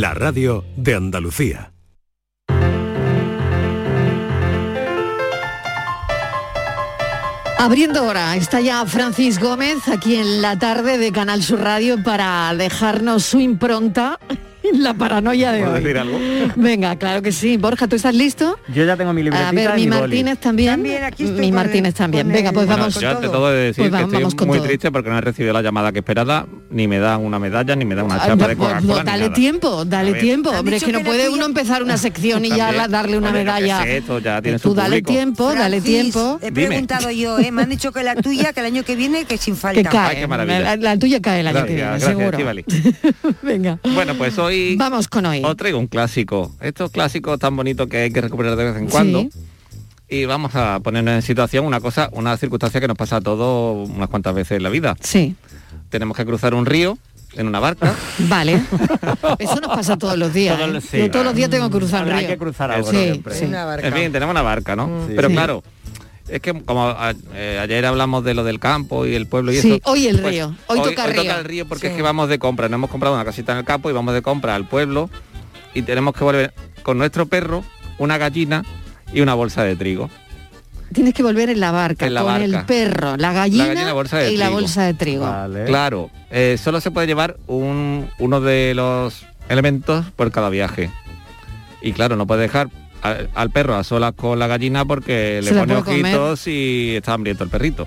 La radio de Andalucía. Abriendo hora, está ya Francis Gómez aquí en la tarde de Canal Sur Radio para dejarnos su impronta en la paranoia de hoy. ¿Puedo decir algo? Venga, claro que sí. Borja, ¿tú estás listo? Yo ya tengo mi libretita. A ver, mi Martínez también. Mi Martínez también. Venga, pues vamos. Yo te tengo que decir pues que estoy muy triste porque no he recibido la llamada que esperaba, ni me da una medalla, ni me da una chapa de Coca-Cola. Dale tiempo. Hombre, es que no puede uno empezar una sección y ya darle una medalla. Tú dale tiempo, dale tiempo. He preguntado yo, me han dicho que la tuya, que el año que viene, que sin falta. Que cae. La tuya cae el año que viene, seguro. Venga. Bueno, pues hoy vamos con hoy. Os traigo un clásico. Estos clásicos tan bonitos que hay que recuperar de vez en cuando. Sí. Y vamos a ponernos en situación una circunstancia que nos pasa a todos unas cuantas veces en la vida. Sí. Tenemos que cruzar un río en una barca. Vale. Eso nos pasa todos los días. Todos los días tengo que cruzar un río. Hay que cruzar algo siempre. Sí. Una barca. En fin, tenemos una barca, ¿no? Sí. Pero claro, es que como ayer hablamos de lo del campo y el pueblo y eso. Sí, hoy el río. Hoy toca el río porque sí. Es que vamos de compra. Nos hemos comprado una casita en el campo y vamos de compra al pueblo y tenemos que volver con nuestro perro, una gallina y una bolsa de trigo. Tienes que volver en la barca, el perro, la gallina y la bolsa de trigo. Vale. Claro, solo se puede llevar uno de los elementos por cada viaje. Y claro, no puedes dejar al perro a solas con la gallina porque le pone ojitos y está hambriento el perrito.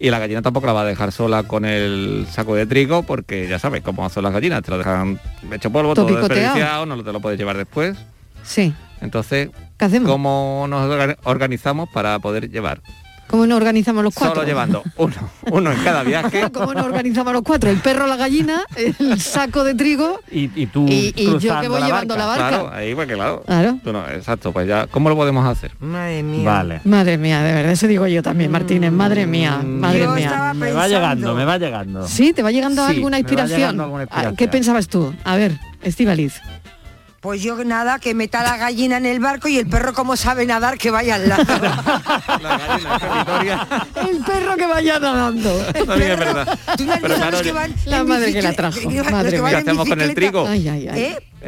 Y la gallina tampoco la va a dejar sola con el saco de trigo porque ya sabes cómo son las gallinas, te lo dejan hecho polvo, todo desperdiciado, no te lo puedes llevar después. Sí. Entonces, ¿qué hacemos? ¿Cómo nos organizamos para poder llevar? ¿Cómo nos organizamos los cuatro? Solo llevando uno en cada viaje. ¿Cómo nos organizamos los cuatro? El perro, la gallina, el saco de trigo y tú y yo que voy llevando la barca. Claro, ahí pues claro. Tú no, exacto, pues ya, ¿cómo lo podemos hacer? Madre mía. Vale. Madre mía, de verdad, eso digo yo también, Martínez, madre mía. Pensando... Me va llegando. Sí, te va llegando alguna inspiración. ¿Qué pensabas tú? A ver, Estivaliz. Pues yo nada, que meta la gallina en el barco y el perro como sabe nadar que vaya al lado. La gallina, el perro que vaya nadando. También es verdad. Pero claro, la madre que la trajo. ¿Qué hacemos con el trigo?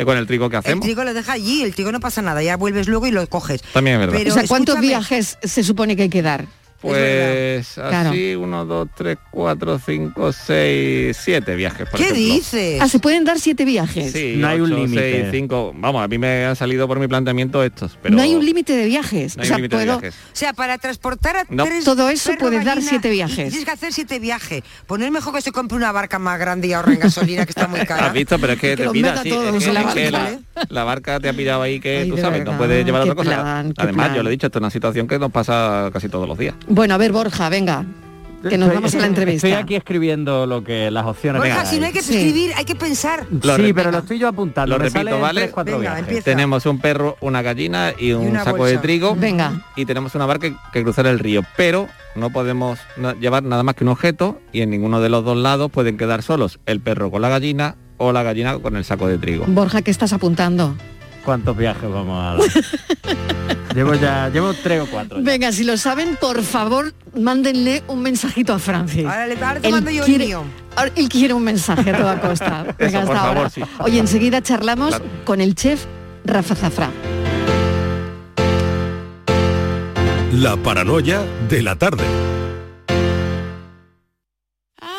Con el trigo, ¿qué hacemos? El trigo lo deja allí, el trigo no pasa nada, ya vuelves luego y lo coges. También es verdad. Pero, o sea, ¿cuántos viajes se supone que hay que dar? Pues así, 1, 2, 3, 4, 5, 6, 7 viajes, por ejemplo. ¿Qué dices? ¿Se pueden dar 7 viajes? Sí, no hay un límite. 6, 5, vamos, a mí me han salido por mi planteamiento estos. Pero no hay un límite de viajes. No hay límite de viajes. O sea, para transportar a tres... Todo eso puedes dar 7 viajes. Tienes que hacer 7 viajes. Pues no es mejor que se compre una barca más grande y ahorren gasolina, que está muy cara. Has visto, pero es que te pilla así. La barca te ha pillado ahí, que tú sabes, no puedes llevar otra cosa. Además, yo lo he dicho, esto es una situación que nos pasa casi todos los días. Bueno, a ver, Borja, venga, que nos vamos a la entrevista. Estoy aquí escribiendo lo que las opciones... Borja, si no hay que escribir, hay que pensar. Pero lo estoy yo apuntando. Lo repito, ¿vale? 3, venga, tenemos un perro, una gallina y un saco bolsa de trigo. Venga. Y tenemos una barca que cruzar el río. Pero no podemos llevar nada más que un objeto y en ninguno de los dos lados pueden quedar solos el perro con la gallina o la gallina con el saco de trigo. Borja, ¿qué estás apuntando? ¿Cuántos viajes vamos a dar? Llevo 3 o 4. Ya. Venga, si lo saben, por favor, mándenle un mensajito a Francis. Ahora te mando yo el mío. Él quiere un mensaje a toda costa. Venga, eso, hasta ahora. Favor, sí. Oye, enseguida charlamos con el chef Rafa Zafra. La paranoia de la tarde.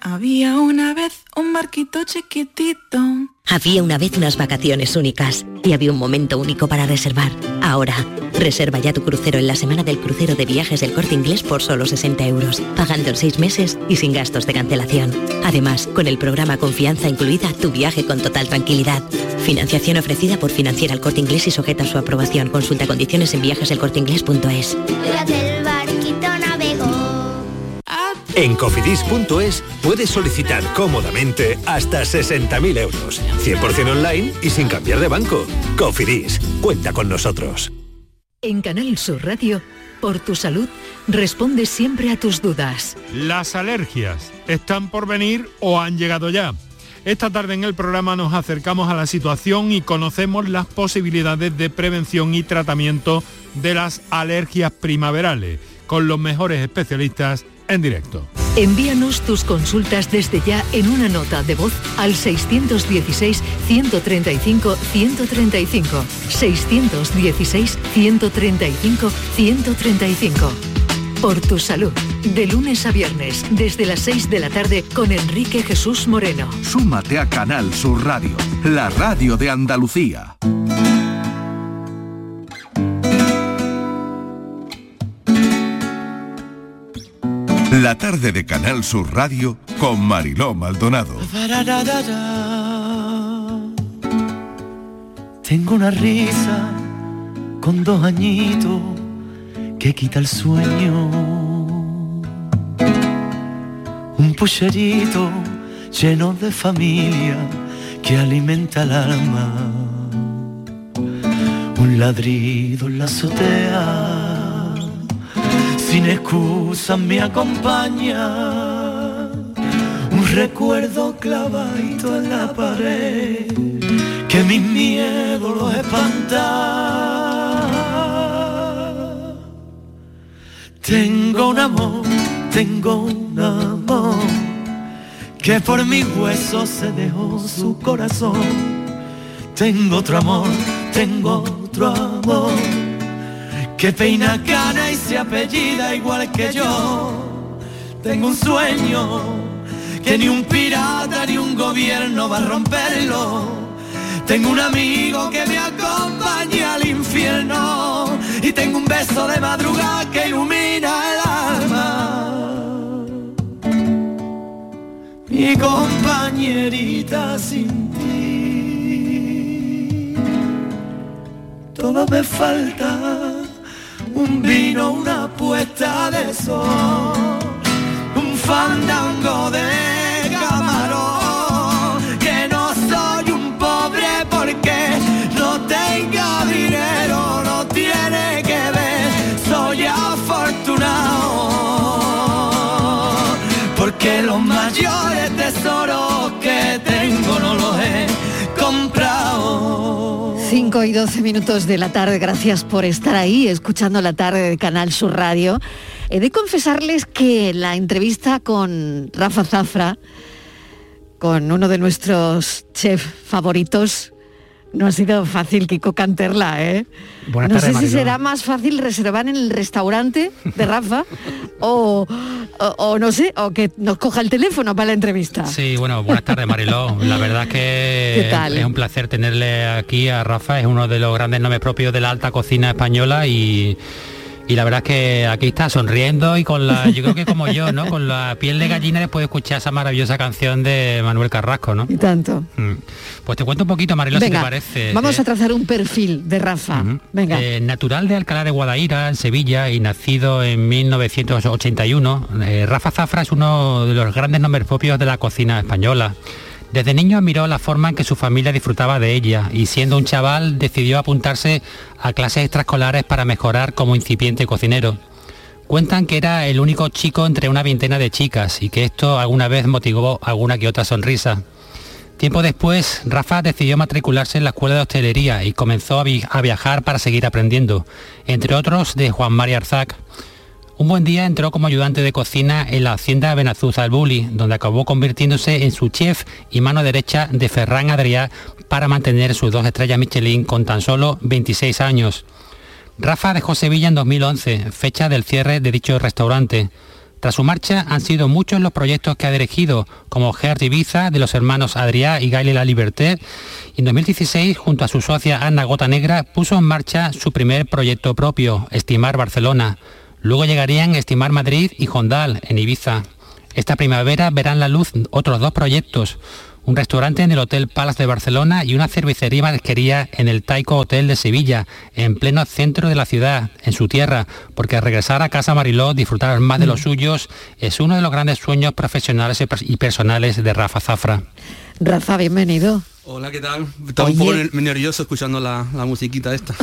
Había una vez un barquito chiquitito. Había una vez unas vacaciones únicas y había un momento único para reservar. Ahora, reserva ya tu crucero en la semana del crucero de Viajes del Corte Inglés por solo 60 euros, pagando en 6 meses y sin gastos de cancelación. Además, con el programa Confianza incluida, tu viaje con total tranquilidad. Financiación ofrecida por Financiera del Corte Inglés y sujeta a su aprobación. Consulta condiciones en viajesdelcorteinglés.es. En Cofidis.es puedes solicitar cómodamente hasta 60.000 euros, 100% online y sin cambiar de banco. Cofidis, cuenta con nosotros. En Canal Sur Radio, por tu salud responde siempre a tus dudas. Las alergias están por venir o han llegado ya. Esta tarde en el programa nos acercamos a la situación y conocemos las posibilidades de prevención y tratamiento de las alergias primaverales, con los mejores especialistas en directo. Envíanos tus consultas desde ya en una nota de voz al 616-135-135. 616-135-135. Por tu salud, de lunes a viernes, desde las 6 de la tarde, con Enrique Jesús Moreno. Súmate a Canal Sur Radio, la radio de Andalucía. La tarde de Canal Sur Radio con Mariló Maldonado. Tengo una risa con 2 añitos que quita el sueño. Un pucherito lleno de familia que alimenta el alma. Un ladrido en la azotea. Sin excusas me acompaña un recuerdo clavadito en la pared que mis miedos los espanta. Tengo un amor que por mis huesos se dejó su corazón. Tengo otro amor que peina cana y se apellida igual que yo. Tengo un sueño que ni un pirata ni un gobierno va a romperlo. Tengo un amigo que me acompaña al infierno. Y tengo un beso de madrugada que ilumina el alma. Mi compañerita, sin ti todo me falta. Un vino, una puesta de sol, un fandango de camarón. Que no soy un pobre porque no tenga dinero, no tiene que ver, soy afortunado. Porque los mayores tesoros que tengo no los he comprado. 5 y 12 minutos de la tarde, gracias por estar ahí, escuchando la tarde de Canal Sur Radio. He de confesarles que la entrevista con Rafa Zafra, con uno de nuestros chefs favoritos, no ha sido fácil, Kiko Canterla, ¿eh? Buenas tardes, Mariló. No sé si será más fácil reservar en el restaurante de Rafa o no sé, o que nos coja el teléfono para la entrevista. Sí, bueno, buenas tardes, Mariló. La verdad es que es un placer tenerle aquí a Rafa, es uno de los grandes nombres propios de la alta cocina española y la verdad es que aquí está sonriendo y con la, yo creo que como yo, ¿no? Con la piel de gallina después de escuchar esa maravillosa canción de Manuel Carrasco, ¿no? Y tanto. Pues te cuento un poquito, Mariló, si te parece. Vamos a trazar un perfil de Rafa. Venga. Natural de Alcalá de Guadaira, en Sevilla, y nacido en 1981, Rafa Zafra es uno de los grandes nombres propios de la cocina española. Desde niño admiró la forma en que su familia disfrutaba de ella y siendo un chaval decidió apuntarse a clases extraescolares para mejorar como incipiente cocinero. Cuentan que era el único chico entre una veintena de chicas y que esto alguna vez motivó alguna que otra sonrisa. Tiempo después, Rafa decidió matricularse en la escuela de hostelería y comenzó a viajar para seguir aprendiendo, entre otros de Juan María Arzac. Un buen día entró como ayudante de cocina en la Hacienda Benazuza, El Bulli, donde acabó convirtiéndose en su chef y mano derecha de Ferran Adrià para mantener sus 2 estrellas Michelin con tan solo 26 años. Rafa dejó Sevilla en 2011, fecha del cierre de dicho restaurante. Tras su marcha han sido muchos los proyectos que ha dirigido, como Gerti Ibiza, de los hermanos Adrià y Gaile La Liberté. En 2016, junto a su socia Anna Gotanegra, puso en marcha su primer proyecto propio, Estimar Barcelona. Luego llegarían Estimar Madrid y Jondal, en Ibiza. Esta primavera verán la luz otros 2 proyectos, un restaurante en el Hotel Palace de Barcelona y una cervecería y marisquería en el Taiko Hotel de Sevilla, en pleno centro de la ciudad, en su tierra, porque regresar a casa, Mariló, disfrutar más de los suyos, es uno de los grandes sueños profesionales y personales de Rafa Zafra. Rafa, bienvenido. Hola, ¿qué tal? Estaba un poco nervioso escuchando la musiquita esta,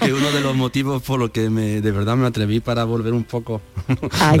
que uno de los motivos por los que de verdad me atreví para volver un poco. Ay,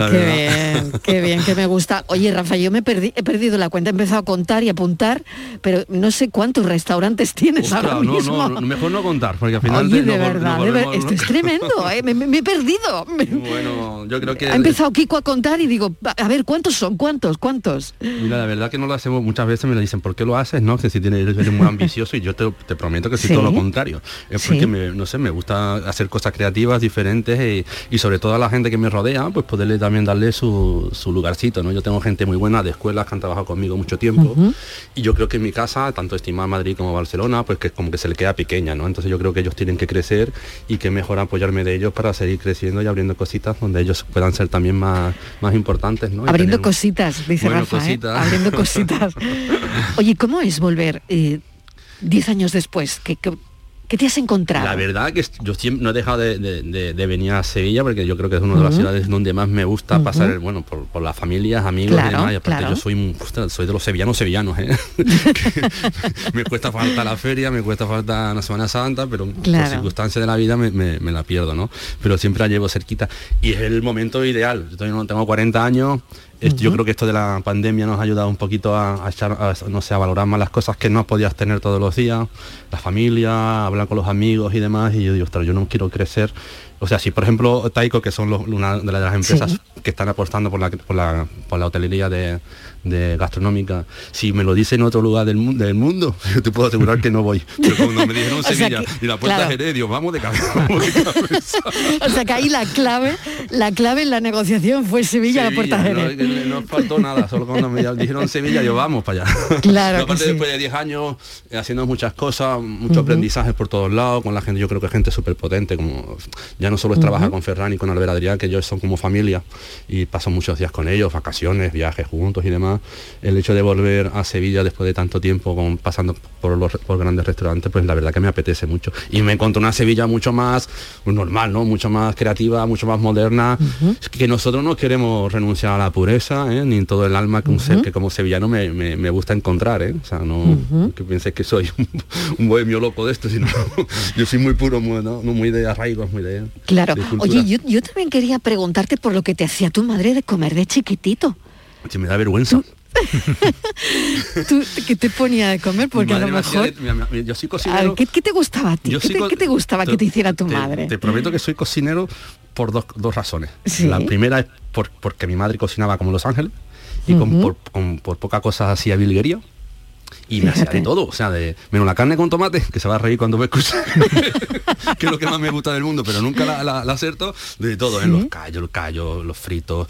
qué bien, que me gusta. Oye, Rafa, yo he perdido la cuenta, he empezado a contar y a apuntar, pero no sé cuántos restaurantes tienes. Ostras, ahora mismo. No, mejor no contar, porque al final... Oye, de verdad, esto es tremendo, me he perdido. Bueno, yo creo que... Ha empezado Kiko a contar y digo, a ver, ¿cuántos son? ¿Cuántos? Mira, la verdad que no lo hacemos, muchas veces me lo dicen, ¿por qué lo haces? No, que si tiene... Eres muy ambicioso y yo te prometo que soy todo lo contrario. Es porque, me gusta hacer cosas creativas, diferentes y sobre todo a la gente que me rodea, pues poderle también darle su lugarcito, ¿no? Yo tengo gente muy buena de escuelas que han trabajado conmigo mucho tiempo y yo creo que en mi casa, tanto Estimar Madrid como Barcelona, pues que es como que se le queda pequeña, ¿no? Entonces yo creo que ellos tienen que crecer y que mejor apoyarme de ellos para seguir creciendo y abriendo cositas donde ellos puedan ser también más importantes, ¿no? Abriendo cositas, dice Rafa, cositas. Abriendo cositas. Oye, ¿cómo es volver 10 años después? ¿Qué te has encontrado? La verdad que yo siempre no he dejado de venir a Sevilla, porque yo creo que es una de las ciudades donde más me gusta pasar, por las familias, amigos, claro, y demás. Y aparte yo soy de los sevillanos, ¿eh? Me cuesta falta la feria, me cuesta falta la Semana Santa, pero por circunstancias de la vida me la pierdo, ¿no? Pero siempre la llevo cerquita. Y es el momento ideal. Yo todavía no tengo 40 años... Yo creo que esto de la pandemia nos ha ayudado un poquito a valorar más las cosas que no podías tener todos los días, la familia, hablar con los amigos y demás, y yo digo, ostras, yo no quiero crecer. O sea, si por ejemplo Taiko, que son una de las empresas que están apostando por la hotelería de gastronómica, si me lo dice en otro lugar del mundo, yo te puedo asegurar que no voy. Pero cuando me dijeron Sevilla y la puerta es Jerez, digo, vamos de cabeza. O sea que ahí la clave en la negociación fue Sevilla, la puerta Jerez. No faltó nada, solo cuando me dijeron Sevilla, yo vamos para allá. Claro. Aparte después de 10 años haciendo muchas cosas, muchos aprendizajes por todos lados, con la gente, yo creo que gente súper potente, como ya no solo es trabajar con Ferran y con Albert Adrià, que ellos son como familia y paso muchos días con ellos, vacaciones, viajes juntos y demás. El hecho de volver a Sevilla después de tanto tiempo pasando por grandes restaurantes, pues la verdad que me apetece mucho. Y me encontré una Sevilla mucho más normal, ¿no? Mucho más creativa, mucho más moderna, que nosotros no queremos renunciar a la pureza, ¿eh? Ni en todo el alma que como sevillano me gusta encontrar, ¿eh? O sea, no que pienses que soy un bohemio loco de esto, sino yo soy muy puro, muy de arraigos, muy de... Claro. Oye, yo también quería preguntarte por lo que te hacía tu madre de comer de chiquitito. Si me da vergüenza. ¿Tú qué te ponía de comer? Porque a lo mejor... yo soy cocinero. ¿Qué te gustaba a ti? ¿Qué te gustaba que te hiciera tu madre? Te prometo que soy cocinero por dos razones. ¿Sí? La primera es porque mi madre cocinaba como Los Ángeles y por poca cosa hacía virguería. Y me hacía de todo, o sea, menos la carne con tomate, que se va a reír cuando me escuche, que es lo que más me gusta del mundo, pero nunca la acierto, de todo, ¿eh? Los callos, los fritos,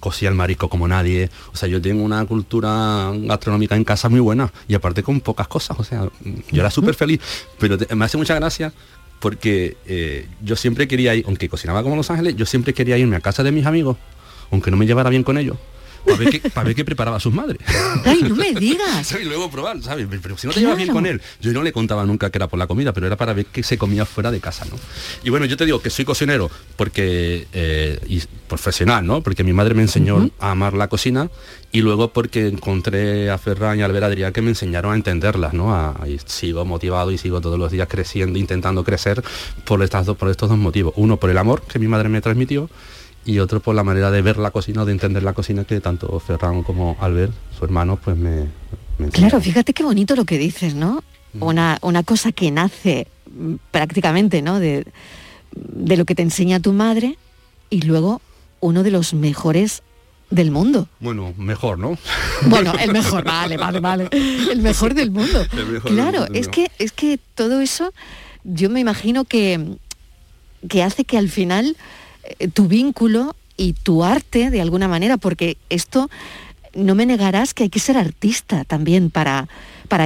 cocía el marisco como nadie. O sea, yo tengo una cultura gastronómica en casa muy buena, y aparte con pocas cosas, o sea, yo era súper feliz, pero me hace mucha gracia, porque yo siempre quería ir, aunque cocinaba como Los Ángeles, yo siempre quería irme a casa de mis amigos, aunque no me llevara bien con ellos, para ver qué preparaba sus madres. Ay, no me digas. ¿Sabes? Luego probar, ¿sabes? Pero si no te llevas bien con él. Yo no le contaba nunca que era por la comida, pero era para ver qué se comía fuera de casa, ¿no? Y bueno, yo te digo que soy cocinero porque y profesional, ¿no? Porque mi madre me enseñó a amar la cocina, y luego porque encontré a Ferran y a Albert Adrià, que me enseñaron a entenderlas, ¿no? Y sigo motivado y sigo todos los días creciendo, intentando crecer por estos dos motivos. Uno, por el amor que mi madre me transmitió, y otro por la manera de ver la cocina, de entender la cocina, que tanto Ferran como Albert, su hermano, pues me Claro, fíjate qué bonito lo que dices, ¿no? Una cosa que nace prácticamente, ¿no? De lo que te enseña tu madre, y luego uno de los mejores del mundo. Bueno, mejor, ¿no? Bueno, el mejor, vale. El mejor del mundo. Mejor claro, del mundo. Es que todo eso, yo me imagino que hace que al final tu vínculo y tu arte, de alguna manera, porque esto, no me negarás que hay que ser artista también para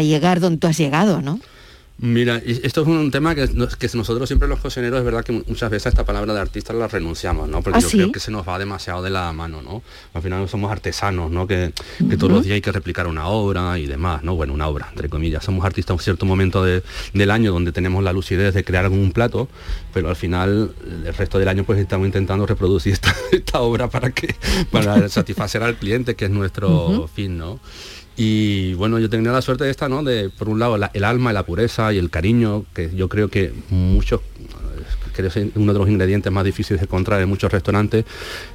llegar donde tú has llegado, ¿no? Mira, esto es un tema que nosotros siempre los cocineros, es verdad que muchas veces esta palabra de artista la renunciamos, ¿no? Porque creo que se nos va demasiado de la mano, ¿no? Al final somos artesanos, ¿no? Que todos los días hay que replicar una obra y demás, ¿no? Bueno, una obra, entre comillas. Somos artistas a un cierto momento del año donde tenemos la lucidez de crear algún plato, pero al final, el resto del año, pues estamos intentando reproducir esta obra para satisfacer al cliente, que es nuestro fin, ¿no? Y bueno, yo tenía la suerte de esta, ¿no? De, por un lado, el alma, la pureza y el cariño, que yo creo que muchos, creo que es uno de los ingredientes más difíciles de encontrar en muchos restaurantes,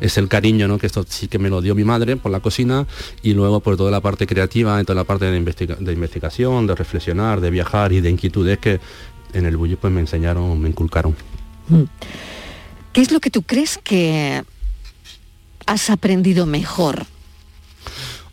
es el cariño, ¿no? Que esto sí que me lo dio mi madre por la cocina, y luego por toda la parte creativa, en toda la parte de investigación, de reflexionar, de viajar y de inquietudes que en el Bulli pues me enseñaron, me inculcaron. ¿Qué es lo que tú crees que has aprendido mejor?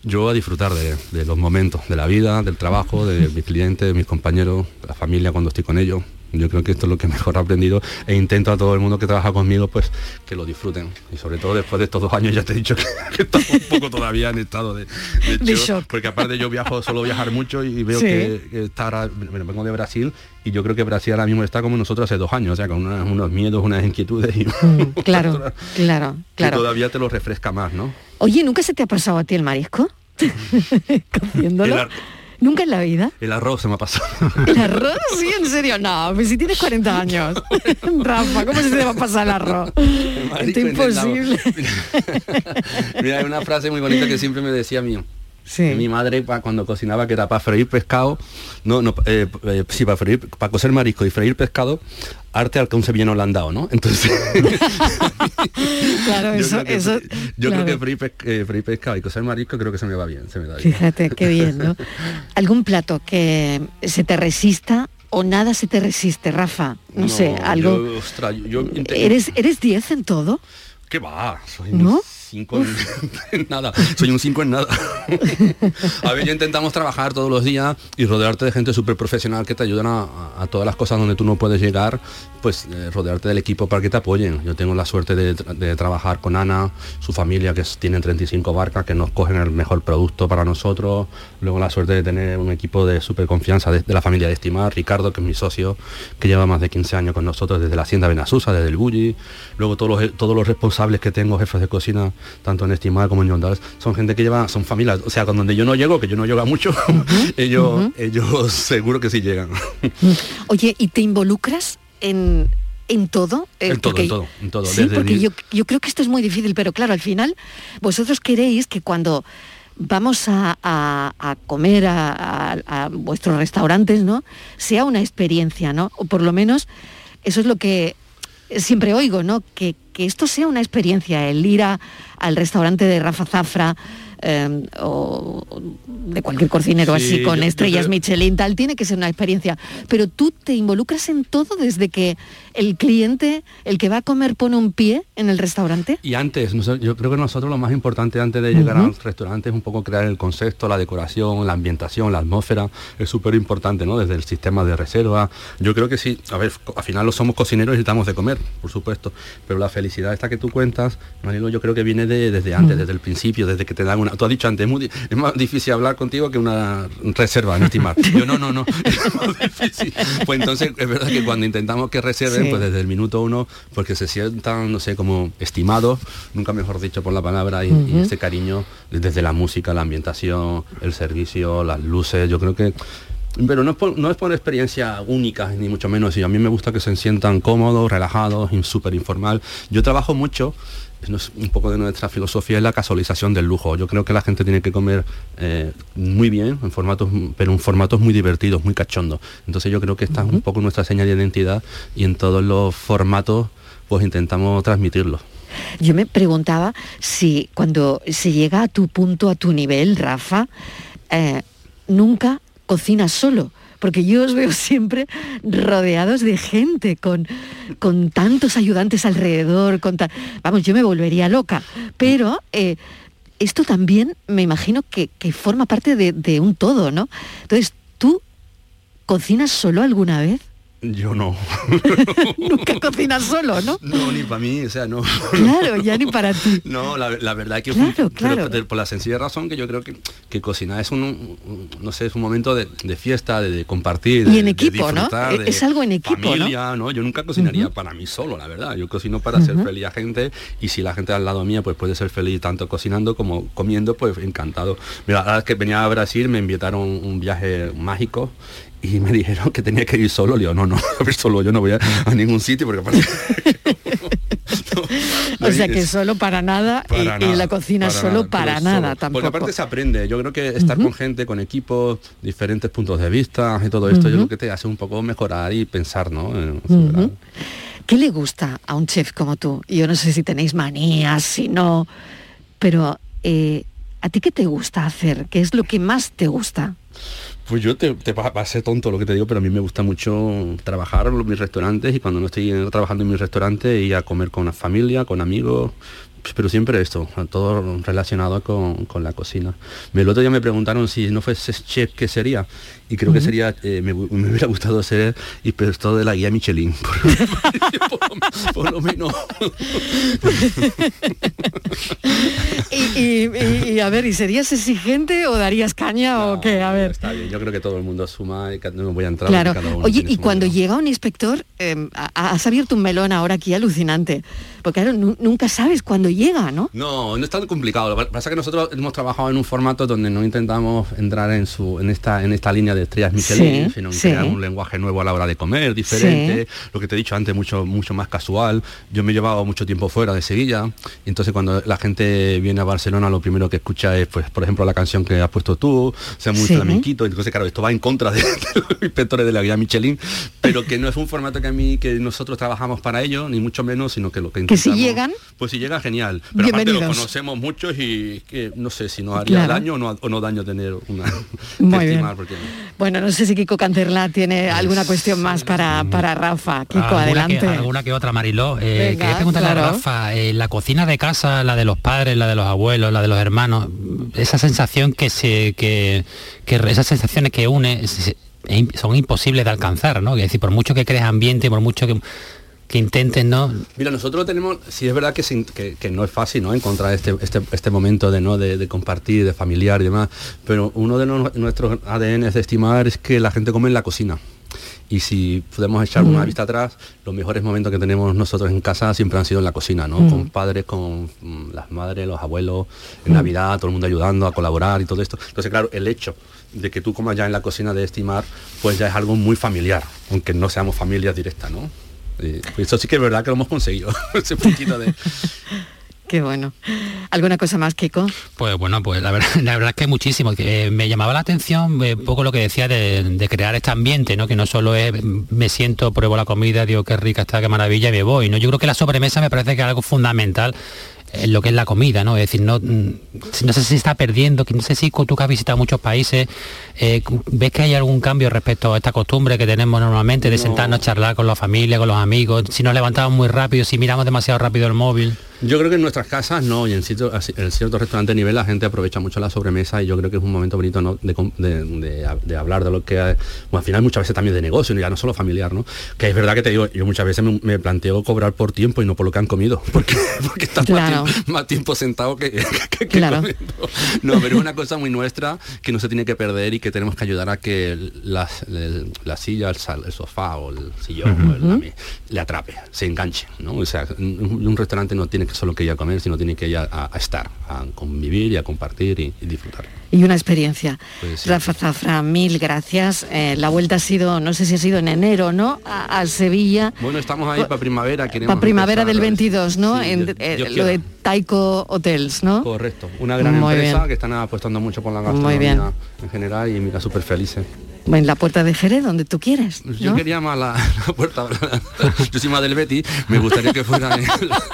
Yo a disfrutar de los momentos, de la vida, del trabajo, de mis clientes, de mis compañeros, de la familia cuando estoy con ellos. Yo creo que esto es lo que mejor he aprendido, e intento a todo el mundo que trabaja conmigo pues que lo disfruten. Y sobre todo después de estos 2 años, ya te he dicho que estaba un poco todavía en estado de shock. Porque aparte yo viajo, suelo viajar mucho, y veo, sí, que estar, bueno, vengo de Brasil, y yo creo que Brasil ahora mismo está como nosotros hace 2 años, o sea, con unos miedos, unas inquietudes y claro, otras, claro. Que todavía te lo refresca más, ¿no? Oye, ¿nunca se te ha pasado a ti el marisco? Cociéndolo. ¿Nunca en la vida? El arroz se me ha pasado. ¿El arroz? Sí, en serio. No, pues si tienes 40 años. Rafa, ¿cómo se te va a pasar el arroz? Es imposible. Mira, hay una frase muy bonita que siempre me decía mío. Sí. Mi madre cuando cocinaba, que era para freír pescado, sí, para freír, para cocer marisco y freír pescado, arte al que un sevillano le han dado, ¿no? Entonces, claro, yo creo que freír pescado y cocer marisco creo que se me va bien, se me da bien. Fíjate, qué bien, ¿no? ¿Algún plato que se te resista o nada se te resiste, Rafa? No sé, algo. ¿Eres 10 en todo? ¿Qué va? Soy, ¿no? 5 en nada, soy un 5 en nada. A ver, intentamos trabajar todos los días y rodearte de gente súper profesional que te ayudan a todas las cosas donde tú no puedes llegar, pues rodearte del equipo para que te apoyen. Yo tengo la suerte de trabajar con Ana, su familia, que tienen 35 barcas, que nos cogen el mejor producto para nosotros. Luego la suerte de tener un equipo de súper confianza de la familia de Estimar, Ricardo, que es mi socio, que lleva más de 15 años con nosotros desde la Hacienda Benazuza, desde el Bulli. Luego todos los responsables que tengo, jefes de cocina, tanto en Estimar como en Yondals, son gente que lleva, son familias, o sea, con donde yo no llego, que yo no llego mucho, ellos seguro que sí llegan. Oye, ¿y te involucras en todo? En todo. Sí, desde porque yo creo que esto es muy difícil, pero claro, al final vosotros queréis que cuando vamos a comer a vuestros restaurantes, ¿no?, sea una experiencia, ¿no? O por lo menos eso es lo que siempre oigo, ¿no? Que esto sea una experiencia, el ir al restaurante de Rafa Zafra o de cualquier cocinero, sí, así con estrellas Michelin, tal, tiene que ser una experiencia. Pero tú te involucras en todo, desde que el cliente, el que va a comer, pone un pie en el restaurante. Y antes, yo creo que nosotros lo más importante antes de llegar al restaurante es un poco crear el concepto, la decoración, la ambientación, la atmósfera. Es súper importante, ¿no? Desde el sistema de reserva. Yo creo que sí, a ver, al final lo somos cocineros y necesitamos de comer, por supuesto. Pero la felicidad esta que tú cuentas, Mariló, yo creo que viene desde antes, desde el principio, desde que te dan una. Tú has dicho antes, es más difícil hablar contigo que una reserva en Estimar. Yo no, es más difícil. Pues entonces es verdad que cuando intentamos que reserven, sí, pues desde el minuto uno, porque se sientan, no sé, como estimados, nunca mejor dicho por la palabra, y ese cariño desde la música, la ambientación, el servicio, las luces, yo creo que... Pero no es por experiencia única, ni mucho menos, y a mí me gusta que se sientan cómodos, relajados, súper informal. Yo trabajo mucho. Un poco de nuestra filosofía es la casualización del lujo. Yo creo que la gente tiene que comer muy bien, en formatos muy divertidos, muy cachondos. Entonces yo creo que esta es un poco nuestra seña de identidad, y en todos los formatos pues intentamos transmitirlo. Yo me preguntaba si cuando se llega a tu punto, a tu nivel, Rafa, nunca cocinas solo. Porque yo os veo siempre rodeados de gente, con tantos ayudantes alrededor, vamos, yo me volvería loca. Pero esto también me imagino que forma parte de un todo, ¿no? Entonces, ¿tú cocinas solo alguna vez? Yo no. Nunca cocinas solo, ¿no? No, ni para mí, o sea, no. Claro, ya ni para ti. No, la verdad es que... Claro. Pero por la sencilla razón que yo creo que cocinar es un momento de fiesta, de compartir, y en equipo, de disfrutar, ¿no? Es algo en equipo, familia, ¿no? Yo nunca cocinaría para mí solo, la verdad. Yo cocino para hacer feliz a gente, y si la gente al lado mía pues puede ser feliz tanto cocinando como comiendo, pues encantado. Mira, la verdad es que venía a Brasil, me invitaron un viaje mágico, y me dijeron que tenía que ir solo. Le digo, no, a ver, solo yo no voy a ningún sitio, porque O sea que solo para nada, y en la cocina para solo nada, para nada solo. Tampoco. Porque aparte se aprende, yo creo que estar con gente, con equipos, diferentes puntos de vista y todo esto, yo creo que te hace un poco mejorar y pensar, ¿no? ¿Qué le gusta a un chef como tú? Yo no sé si tenéis manías, si no, pero ¿a ti qué te gusta hacer? ¿Qué es lo que más te gusta? Pues yo te va a ser tonto lo que te digo, pero a mí me gusta mucho trabajar en mis restaurantes, y cuando no estoy trabajando en mis restaurantes, ir a comer con la familia, con amigos, pero siempre esto, todo relacionado con la cocina. El otro día me preguntaron si no fuese chef, ¿qué sería? Y creo que sería, me hubiera gustado ser inspector de la guía Michelin, por lo menos. Y a ver, ¿y serías exigente o darías caña o qué? A ver. Está bien, yo creo que todo el mundo suma, y no voy a entrar. Claro. Cada uno. Oye, y cuando llega un inspector, has abierto un melón ahora aquí alucinante, porque claro, nunca sabes cuándo llega, ¿no? No es tan complicado. Lo que pasa es que nosotros hemos trabajado en un formato donde no intentamos entrar en esta línea de estrellas Michelin, sino crear un lenguaje nuevo a la hora de comer, diferente, lo que te he dicho antes, mucho más casual. Yo me he llevado mucho tiempo fuera de Sevilla, y entonces cuando la gente viene a Barcelona, lo primero que escucha es, pues, por ejemplo, la canción que has puesto tú, sea muy flamenquito, entonces claro, esto va en contra de los inspectores de la guía Michelin, pero que no es un formato que nosotros trabajamos para ello, ni mucho menos, sino que lo que intentamos... ¿Que si llegan? Pues si llegan, genial, pero aparte lo conocemos muchos, y que no sé si nos haría daño o no daño tener una... Muy bien. Porque... Bueno, no sé si Kiko Canterla tiene alguna cuestión más para Rafa. Kiko, adelante. Alguna que otra, Mariló. Quería preguntarle a Rafa, la cocina de casa, la de los padres, la de los abuelos, la de los hermanos, esa sensación que esas sensaciones que une son imposibles de alcanzar, ¿no? Es decir, por mucho que crees ambiente, por mucho que intenten, ¿no? Mira, nosotros tenemos, sí es verdad que no es fácil, ¿no?, encontrar este momento de compartir, de familiar y demás, pero uno de nuestros ADN de Estimar es que la gente come en la cocina. Y si podemos echar una vista atrás, los mejores momentos que tenemos nosotros en casa siempre han sido en la cocina, ¿no? Con padres, con las madres, los abuelos, en Navidad, todo el mundo ayudando a colaborar y todo esto. Entonces, claro, el hecho de que tú comas ya en la cocina de Estimar, pues ya es algo muy familiar, aunque no seamos familias directas, ¿no? Pues eso sí que es verdad que lo hemos conseguido. Ese poquito de... Qué bueno. ¿Alguna cosa más, Kiko? Pues bueno, pues la verdad es que muchísimo. Me llamaba la atención un poco lo que decía de crear este ambiente, ¿no? Que no solo es me siento, pruebo la comida, digo qué rica está, qué maravilla, y me voy, ¿no? Yo creo que la sobremesa me parece que es algo fundamental en lo que es la comida, ¿no? Es decir, no sé si se está perdiendo, que no sé si tú, que has visitado muchos países, ¿ves que hay algún cambio respecto a esta costumbre que tenemos normalmente de sentarnos a charlar con la familia, con los amigos, si nos levantamos muy rápido, si miramos demasiado rápido el móvil? Yo creo que en nuestras casas no, y en ciertos restaurantes de nivel la gente aprovecha mucho la sobremesa, y yo creo que es un momento bonito, ¿no?, de hablar de lo que... Bueno, al final muchas veces también de negocio, ya no solo familiar, ¿no? Que es verdad que te digo, yo muchas veces me planteo cobrar por tiempo y no por lo que han comido, porque estás más tiempo sentado que comiendo. No, pero es una cosa muy nuestra que no se tiene que perder, y que tenemos que ayudar a que la silla, el sofá o el sillón le atrape, se enganche, ¿no? O sea, un restaurante no tiene que solo que ir a comer, sino tiene que ir a estar, a convivir y a compartir y disfrutar. Y una experiencia. Pues, sí. Rafa Zafra, mil gracias. La vuelta ha sido, no sé si ha sido en enero, ¿no?, a Sevilla. Bueno, estamos ahí para primavera. Para primavera del 22, ¿no? Sí, lo de Taiko Hotels, ¿no? Correcto. Una gran empresa que están apostando mucho por la gastronomía en general, y mira, súper felices. En la puerta de Jerez, donde tú quieres, ¿no? Yo quería más la puerta. Yo soy más del Betis, me gustaría que fuera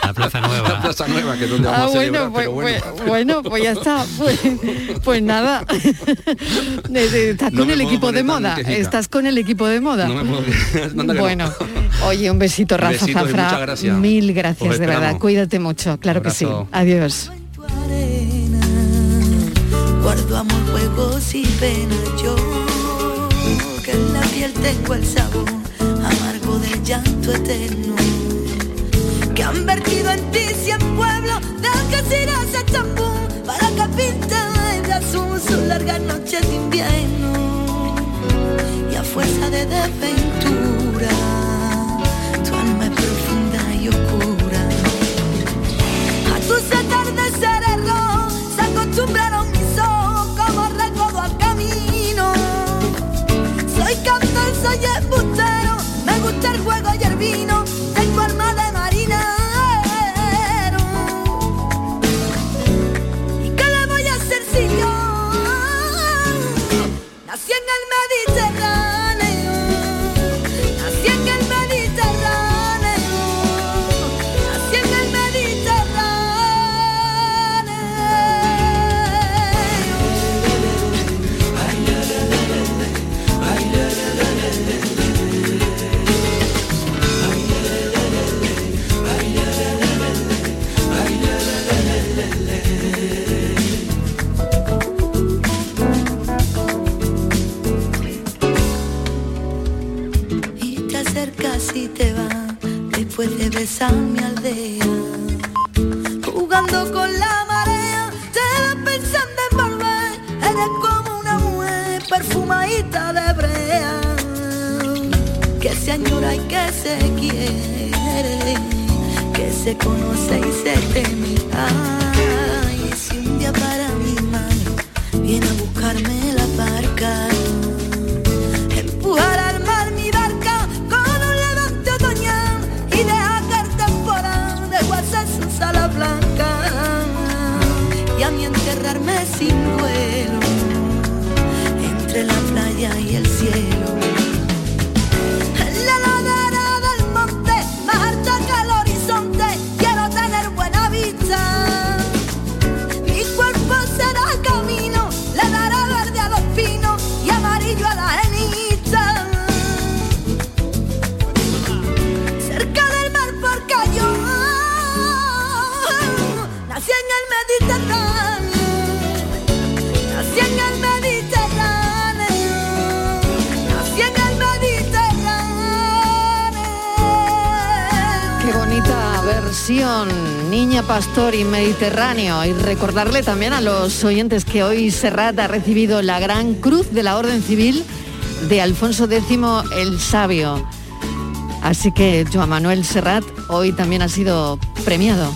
la Plaza Nueva. La Plaza Nueva, que es donde vamos a celebrar, pues ya está. Pues nada. Estás con el equipo de moda. Estás con el equipo de moda. Bueno, oye, un besito, Rafa Zafra. Gracias. Mil gracias, de verdad. Cuídate mucho, claro que sí. Adiós. Guardo amor, juegos y pena yo. Que en la piel tengo el sabor amargo del llanto eterno que han vertido en ti 100 pueblos, del que Algeciras a Estambul, para que pinten de azul sus largas noches de invierno, y a fuerza de desventura tu alma es profunda y oscura. A tus atardeceres rojos se acostumbraron mis ojos como recodo al camino. Soy cantor, soy embustero, me gusta el juego y el vino, tengo alma de marina, brisa mi aldea, jugando con la marea, te la pensando en volver, eres como una mujer perfumadita de brea, que se añora y que se quiere, que se conoce y se teme. Ay, si un día para mi mano viene a buscarme la barca, empujar al mar mi barca con un levante otoñal y dejar que el temporal de guasas sus alas blancas, y a mí enterrarme sin duelo entre la playa y el cielo. En la ladera del monte más alto que el horizonte quiero tener buena vista, mi cuerpo será camino, le dará verde a los pinos y amarillo a la gente. Niña Pastor y Mediterráneo. Y recordarle también a los oyentes que hoy Serrat ha recibido la Gran Cruz de la Orden Civil de Alfonso X el Sabio. Así que Joan Manuel Serrat hoy también ha sido premiado.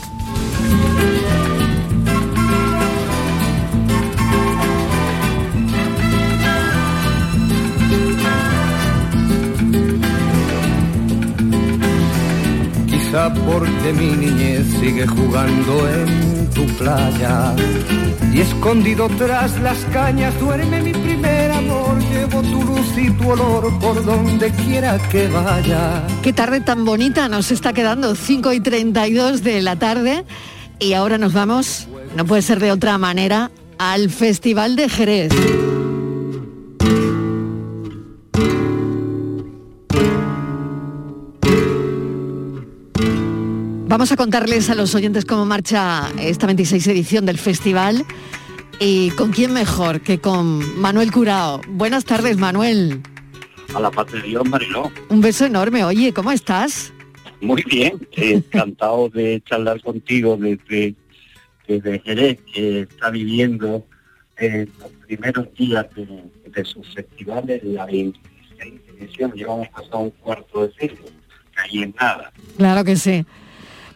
Porque mi niñez sigue jugando en tu playa y escondido tras las cañas duerme mi primer amor. Llevo tu luz y tu olor por donde quiera que vaya. Qué tarde tan bonita nos está quedando, 5:32 de la tarde, y ahora nos vamos, no puede ser de otra manera, al Festival de Jerez. Vamos a contarles a los oyentes cómo marcha esta 26 edición del festival, y con quién mejor que con Manuel Curao. Buenas tardes, Manuel. A la paz de Dios, Mariló. Un beso enorme. Oye, ¿cómo estás? Muy bien, encantado de charlar contigo desde Jerez, que está viviendo los primeros días de sus festivales, la 26 edición. Llevamos pasado un cuarto de siglo, que ahí es nada. Claro que sí.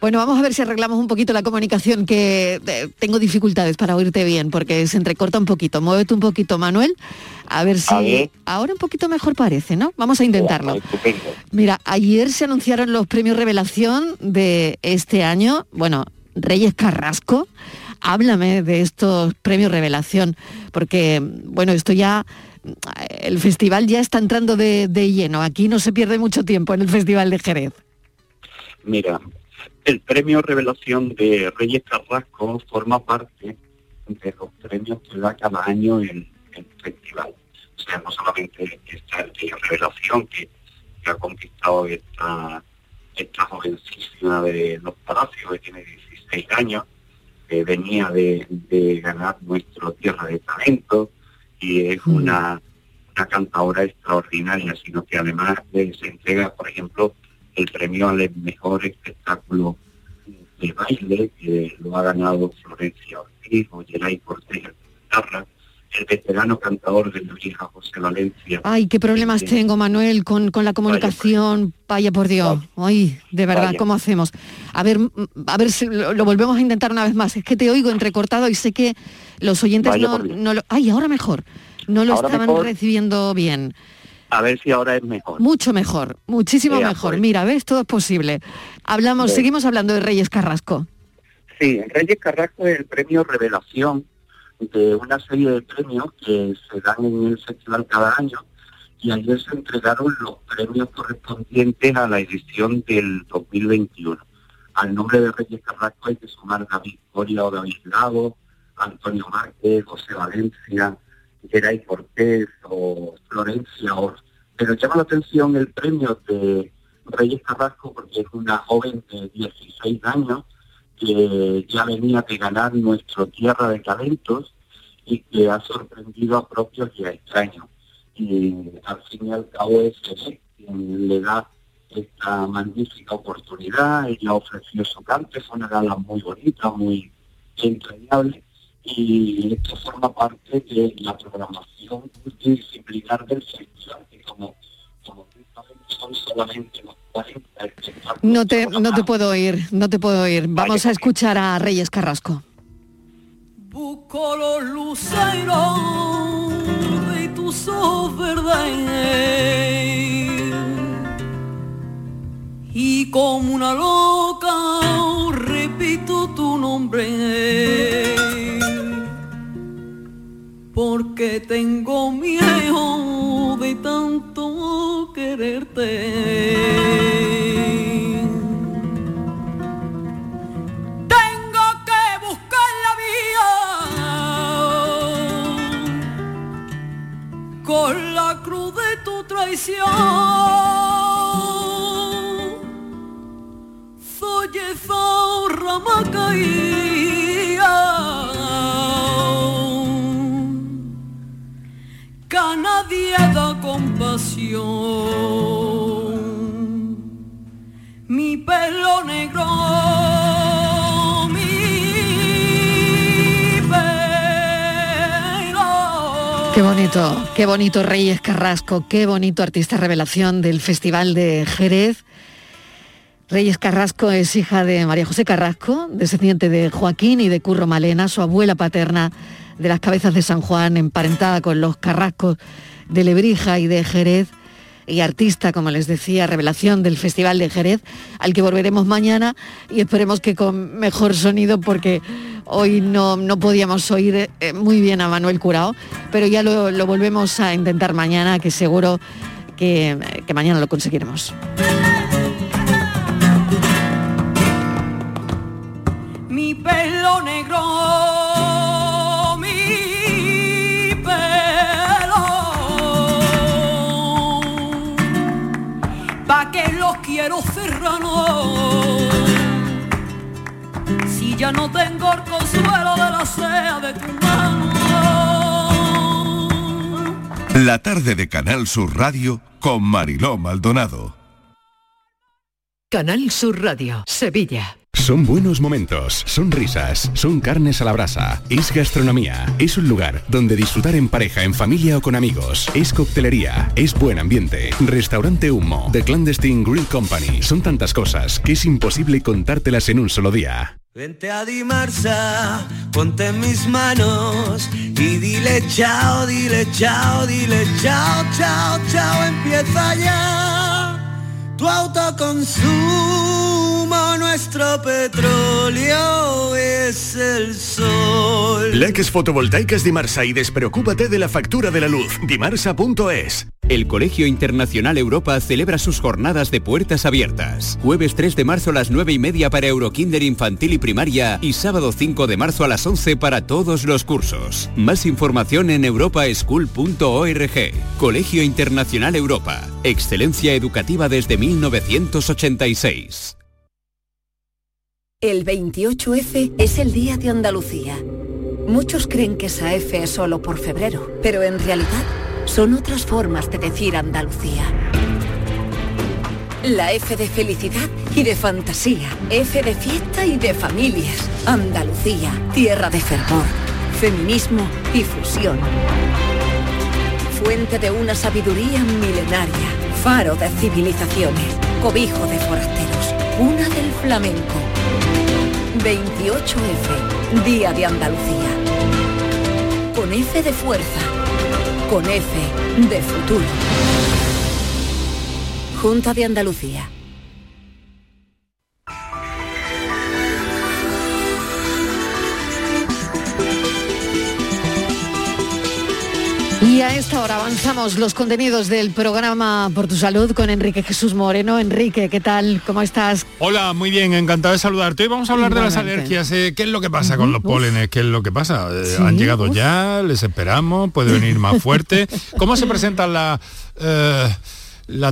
Bueno, vamos a ver si arreglamos un poquito la comunicación, que tengo dificultades para oírte bien, porque se entrecorta un poquito. Muévete un poquito, Manuel, a ver si... A ver. Ahora un poquito mejor parece, ¿no? Vamos a intentarlo. Mira, ayer se anunciaron los premios Revelación de este año. Bueno, Reyes Carrasco, háblame de estos premios Revelación, porque, bueno, esto ya... El festival ya está entrando de lleno. Aquí no se pierde mucho tiempo en el Festival de Jerez. Mira... El premio Revelación de Reyes Carrasco forma parte de los premios que da cada año el festival. O sea, no solamente está el premio Revelación, que ha conquistado esta jovencísima de los Palacios, que tiene 16 años, venía de ganar nuestro Tierra de Talento, y es una cantadora extraordinaria, sino que además se entrega, por ejemplo, el premio al mejor espectáculo de baile, que lo ha ganado Florencia Ortiz o Geray Cortés de guitarra, el veterano cantador de Luisa José Valencia. Ay, qué problemas tengo, Manuel, con la comunicación, vaya por Dios. Ay, de verdad, vaya. ¿Cómo hacemos? A ver si lo volvemos a intentar una vez más. Es que te oigo entrecortado y sé que los oyentes no lo... Ay, ahora mejor. No lo ahora estaban mejor. Recibiendo bien. A ver si ahora es mejor. Mucho mejor, muchísimo mejor. Mira, ves, todo es posible. Seguimos hablando de Reyes Carrasco. Sí, Reyes Carrasco es el premio Revelación de una serie de premios que se dan en el festival cada año, y ayer se entregaron los premios correspondientes a la edición del 2021. Al nombre de Reyes Carrasco hay que sumar David Coria o David Lago, Antonio Márquez, José Valencia, Geray Cortés o Florencia Ortiz. Pero llama la atención el premio de Reyes Carrasco porque es una joven de 16 años que ya venía de ganar nuestro Tierra de Talentos y que ha sorprendido a propios y a extraños. Y al fin y al cabo es quien le da esta magnífica oportunidad. Ella ofreció su cante, fue una gala muy bonita, muy entrañable, y esto forma parte de la programación multidisciplinar del festival, que como son solamente los 40 espectáculos. No te puedo oír. Vamos a escuchar a Reyes Carrasco. Busco los luceros de tus ojos verdes, y como una loca repito tu nombre, porque tengo miedo de tanto quererte. Con la cruz de tu traición soy esa rama caída que a nadie da compasión. Mi pelo negro, qué bonito Reyes Carrasco, qué bonito artista revelación del Festival de Jerez. Reyes Carrasco es hija de María José Carrasco, descendiente de Joaquín y de Curro Malena, su abuela paterna de las Cabezas de San Juan, emparentada con los Carrascos de Lebrija y de Jerez, y artista, como les decía, revelación del Festival de Jerez, al que volveremos mañana y esperemos que con mejor sonido, porque hoy no podíamos oír muy bien a Manuel Curao, pero ya lo volvemos a intentar mañana, que seguro que mañana lo conseguiremos. Mi pelo negro. Pa' que los quiero serranos, si ya no tengo el consuelo de la sea de tu mano. La tarde de Canal Sur Radio con Mariló Maldonado. Canal Sur Radio, Sevilla. Son buenos momentos, son risas, son carnes a la brasa, es gastronomía, es un lugar donde disfrutar en pareja, en familia o con amigos, es coctelería, es buen ambiente, Restaurante Humo, The Clandestine Grill Company, son tantas cosas que es imposible contártelas en un solo día. Vente a Dimarsa, ponte en mis manos y dile chao, dile chao, dile chao, chao, chao, empieza ya tu autoconsumo. Nuestro petróleo es el sol. Leques fotovoltaicas Dimarsa y despreocúpate de la factura de la luz. Dimarsa.es. El Colegio Internacional Europa celebra sus jornadas de puertas abiertas. Jueves 3 de marzo a las 9:30 para Eurokinder infantil y primaria, y sábado 5 de marzo a las 11 para todos los cursos. Más información en europaschool.org. Colegio Internacional Europa. Excelencia educativa desde 1986. El 28F es el Día de Andalucía. Muchos creen que esa F es solo por febrero, pero en realidad son otras formas de decir Andalucía. La F de felicidad y de fantasía, F de fiesta y de familias. Andalucía, tierra de fervor, feminismo y fusión. Fuente de una sabiduría milenaria, faro de civilizaciones, cobijo de forasteros, cuna del flamenco. 28F, Día de Andalucía. Con F de fuerza, con F de futuro. Junta de Andalucía. Y a esta hora avanzamos los contenidos del programa Por tu Salud con Enrique Jesús Moreno. Enrique, ¿qué tal? ¿Cómo estás? Hola, muy bien, encantado de saludarte. Hoy vamos a hablar de las alergias. ¿Qué es lo que pasa con los pólenes? ¿Qué es lo que pasa? ¿Sí? ¿Han llegado ya? ¿Les esperamos? ¿Puede venir más fuerte? ¿Cómo se presenta la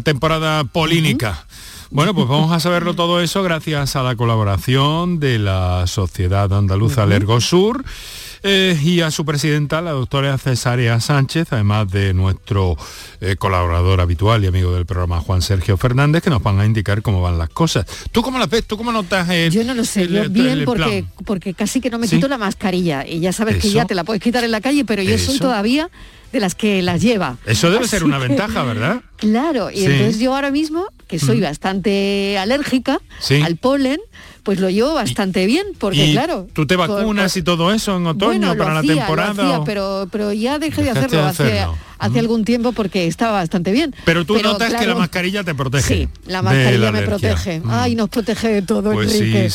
temporada polínica? Bueno, pues vamos a saberlo todo eso gracias a la colaboración de la Sociedad Andaluza Alergosur. y a su presidenta, la doctora Cesárea Sánchez, además de nuestro colaborador habitual y amigo del programa, Juan Sergio Fernández, que nos van a indicar cómo van las cosas. ¿Tú cómo las ves? ¿Tú cómo notas el... Yo no lo sé, yo bien, porque casi que no me quito la mascarilla, y ya sabes que ya te la puedes quitar en la calle, pero yo soy todavía de las que las lleva. Eso debe ser una ventaja, ¿verdad? Claro, y entonces yo ahora mismo, que soy bastante alérgica al polen, pues lo llevo bastante bien, porque claro... ¿Tú te vacunas y todo eso en otoño para la temporada? Lo hacía, pero ya dejé de hacerlo hace algún tiempo porque estaba bastante bien. Pero tú notas que la mascarilla te protege. Sí, la mascarilla me protege. Ay, nos protege de todo, pues Enrique.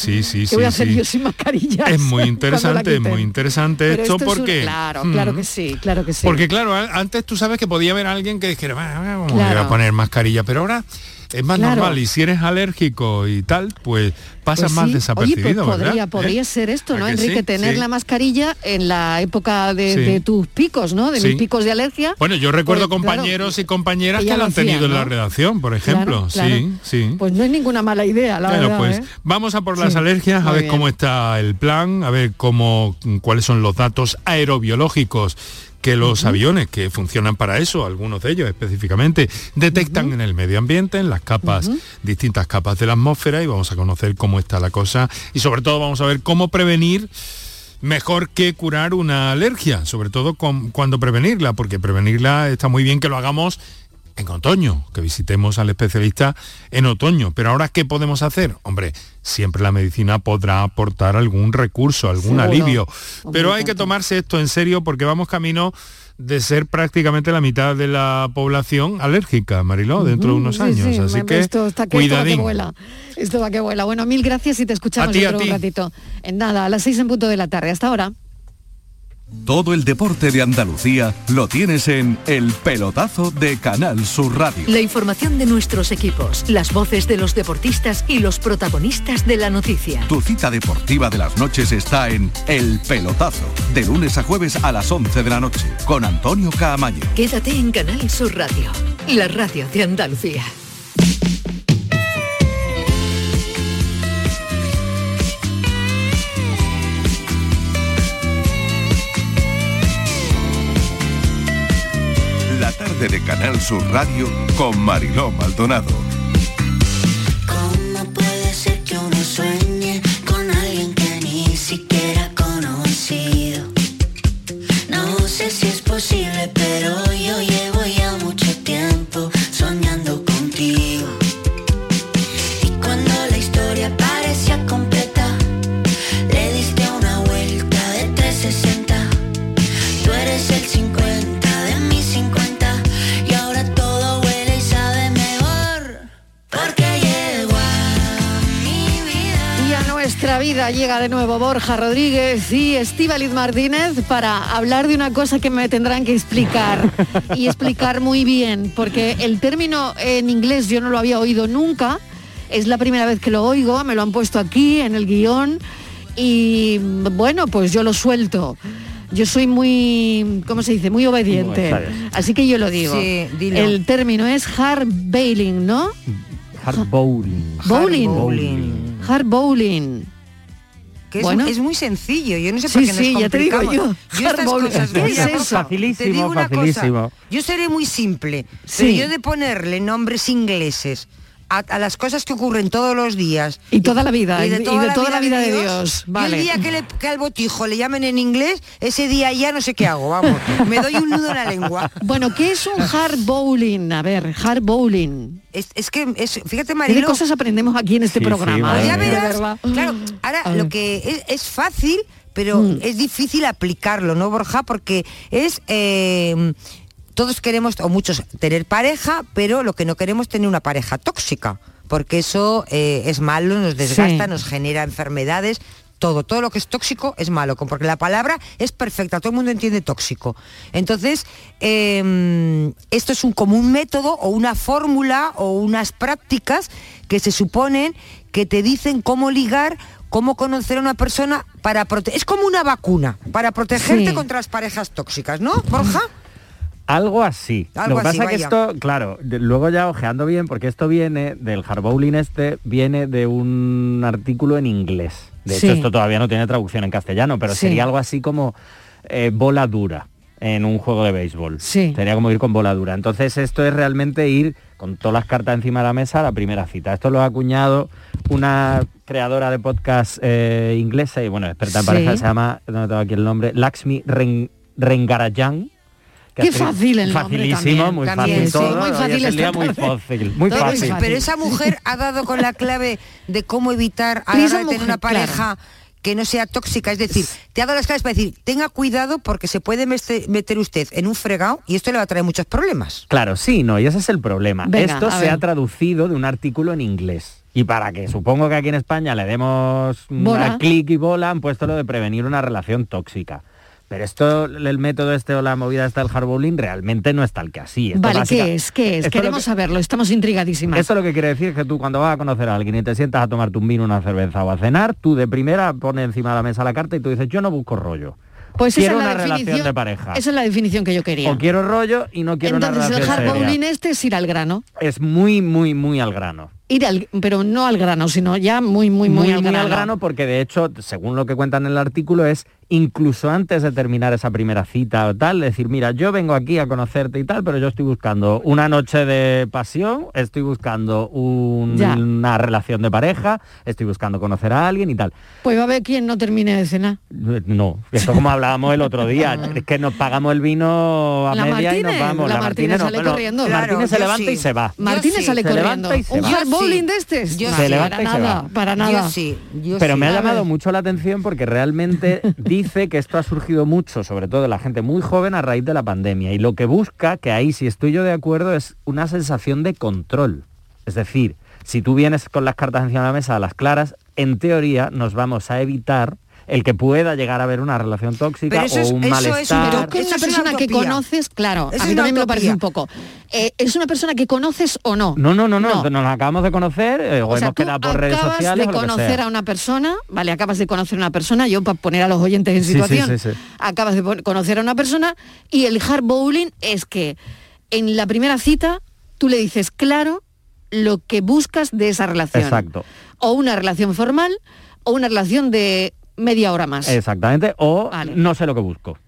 ¿Qué voy a hacer yo sin mascarillas? Es muy interesante, es muy interesante esto porque... Claro, claro que sí, claro que sí. Porque claro, antes tú sabes que podía haber alguien que dijera, vamos a poner mascarilla, pero ahora... Es más normal, y si eres alérgico y tal, pues pasa más desapercibido. Oye, pues podría ser esto, ¿no, Enrique? Tener la mascarilla en la época de tus picos, ¿no? De mis picos de alergia. Bueno, yo recuerdo compañeros y compañeras que lo han tenido en la redacción, por ejemplo. Claro, sí. Pues no es ninguna mala idea, la verdad. Bueno, pues vamos a por las alergias, a ver cómo está el plan, a ver cuáles son los datos aerobiológicos que los aviones, que funcionan para eso, algunos de ellos específicamente, detectan en el medio ambiente, en las capas, distintas capas de la atmósfera, y vamos a conocer cómo está la cosa, y sobre todo vamos a ver cómo prevenir mejor que curar una alergia, sobre todo cuando prevenirla, porque prevenirla está muy bien que lo hagamos en otoño, que visitemos al especialista en otoño. Pero ahora, ¿qué podemos hacer? Hombre, siempre la medicina podrá aportar algún recurso, algún alivio. Obviamente. Pero hay que tomarse esto en serio porque vamos camino de ser prácticamente la mitad de la población alérgica, Mariló, dentro de unos años. Sí, así que esto está cuidadín. Esto va que vuela. Bueno, mil gracias y te escuchamos dentro de un ratito. En nada, a las 6:00 de la tarde. Hasta ahora. Todo el deporte de Andalucía lo tienes en El Pelotazo de Canal Sur Radio. La información de nuestros equipos, las voces de los deportistas y los protagonistas de la noticia. Tu cita deportiva de las noches está en El Pelotazo, de lunes a jueves a las 11 de la noche, con Antonio Caamaño. Quédate en Canal Sur Radio, la radio de Andalucía. De Canal Sur Radio con Mariló Maldonado. ¿Cómo puede ser que uno sueñe con alguien que ni siquiera ha conocido? No sé si es posible, pero yo llevo ya mucho tiempo soñando contigo. Y cuando la historia parecía completa, le diste una vuelta de 360. Tú eres el 50 de mis 50. Nuestra vida llega de nuevo Borja Rodríguez y Estimar Martínez para hablar de una cosa que me tendrán que explicar y explicar muy bien, porque el término en inglés yo no lo había oído nunca, es la primera vez que lo oigo, me lo han puesto aquí en el guión y bueno, pues yo lo suelto. Yo soy muy, ¿cómo se dice? Muy obediente, así que yo lo digo. Sí, el término es hard bailing, ¿no? Hard bowling. Hard bowling. Que bueno, es muy sencillo, yo no sé por qué nos complicamos. Ya te digo yo estas cosas, ¿qué es eso? Facilísimo, te digo una cosa, yo seré muy simple, pero yo de ponerle nombres ingleses a las cosas que ocurren todos los días y toda la vida y de toda la vida de Dios. Vale. El día que al botijo le llamen en inglés, ese día ya no sé qué hago, vamos, me doy un nudo en la lengua. Bueno, ¿qué es un hard bowling? A ver, hard bowling. Es que, fíjate, Mariló, ¿qué cosas aprendemos aquí en este programa? Ya verás, claro, ahora lo que es fácil, pero es difícil aplicarlo, ¿no, Borja? Porque es... todos queremos, o muchos, tener pareja, pero lo que no queremos es tener una pareja tóxica, porque eso es malo, nos desgasta, nos genera enfermedades, todo lo que es tóxico es malo, porque la palabra es perfecta, todo el mundo entiende tóxico. Entonces, esto es como un método o una fórmula o unas prácticas que se suponen que te dicen cómo ligar, cómo conocer a una persona, es como una vacuna, para protegerte contra las parejas tóxicas, ¿no, Borja? Algo así. Algo lo que así, pasa es que esto, claro, luego ya ojeando bien, porque esto viene del hard bowling, viene de un artículo en inglés. De hecho, esto todavía no tiene traducción en castellano, pero sería algo así como bola dura en un juego de béisbol. Sí. Sería como ir con bola dura. Entonces, esto es realmente ir con todas las cartas encima de la mesa a la primera cita. Esto lo ha acuñado una creadora de podcast inglesa y, bueno, experta en pareja, se llama, no tengo aquí el nombre, Laksmi Rengarajan. Qué fácil el nombre. Facilísimo, muy fácil todo. Muy fácil. Pero esa mujer ha dado con la clave de cómo evitar a la hora de tener una pareja que no sea tóxica. Es decir, te ha dado las claves para decir, tenga cuidado porque se puede meter usted en un fregado y esto le va a traer muchos problemas. Claro, sí, no, y ese es el problema. Venga, esto se ha traducido de un artículo en inglés. Y para que supongo que aquí en España le demos un clic y bola, han puesto lo de prevenir una relación tóxica. Pero esto, el método o la movida esta del hard bowling realmente no es tal que así. Esto vale, básica, ¿qué es? ¿Qué es? Queremos saberlo, estamos intrigadísimas. Esto lo que quiere decir es que tú cuando vas a conocer a alguien y te sientas a tomarte un vino, una cerveza o a cenar, tú de primera pones encima de la mesa la carta y tú dices, yo no busco rollo. Pues quiero una relación de pareja. Esa es la definición que yo quería. O quiero rollo y no quiero una relación seria. Entonces el hard bowling es ir al grano. Es muy, muy, muy al grano. Pero no al grano, sino ya muy al grano. Muy al grano porque, de hecho, según lo que cuentan en el artículo, es incluso antes de terminar esa primera cita o tal, decir, mira, yo vengo aquí a conocerte y tal, pero yo estoy buscando una noche de pasión, estoy buscando una relación de pareja, estoy buscando conocer a alguien y tal. Pues va a haber quien no termine de cenar. No, esto como hablábamos el otro día, es que nos pagamos el vino a la media Martínez, y nos vamos. La Martínez sale corriendo. Martínez se levanta y se va. Martínez sale corriendo. Bowling de este. Yo se levanta y se va. Para nada. Yo sí, pero me ha llamado mucho la atención porque realmente dice que esto ha surgido mucho, sobre todo de la gente muy joven, a raíz de la pandemia. Y lo que busca, que ahí sí estoy yo de acuerdo, es una sensación de control. Es decir, si tú vienes con las cartas encima de la mesa a las claras, en teoría nos vamos a evitar el que pueda llegar a haber una relación tóxica o un malestar. Pero que es una persona que conoces, claro, a mí también me lo parece un poco. ¿Es una persona que conoces o no? No. Nos acabamos de conocer o hemos quedado por redes sociales. Acabas de conocer a una persona, vale, acabas de conocer a una persona, yo para poner a los oyentes en situación, sí. Acabas de conocer a una persona y el hard bowling es que en la primera cita tú le dices claro lo que buscas de esa relación. Exacto. O una relación formal o una relación de media hora más. Exactamente, o vale, no sé lo que busco.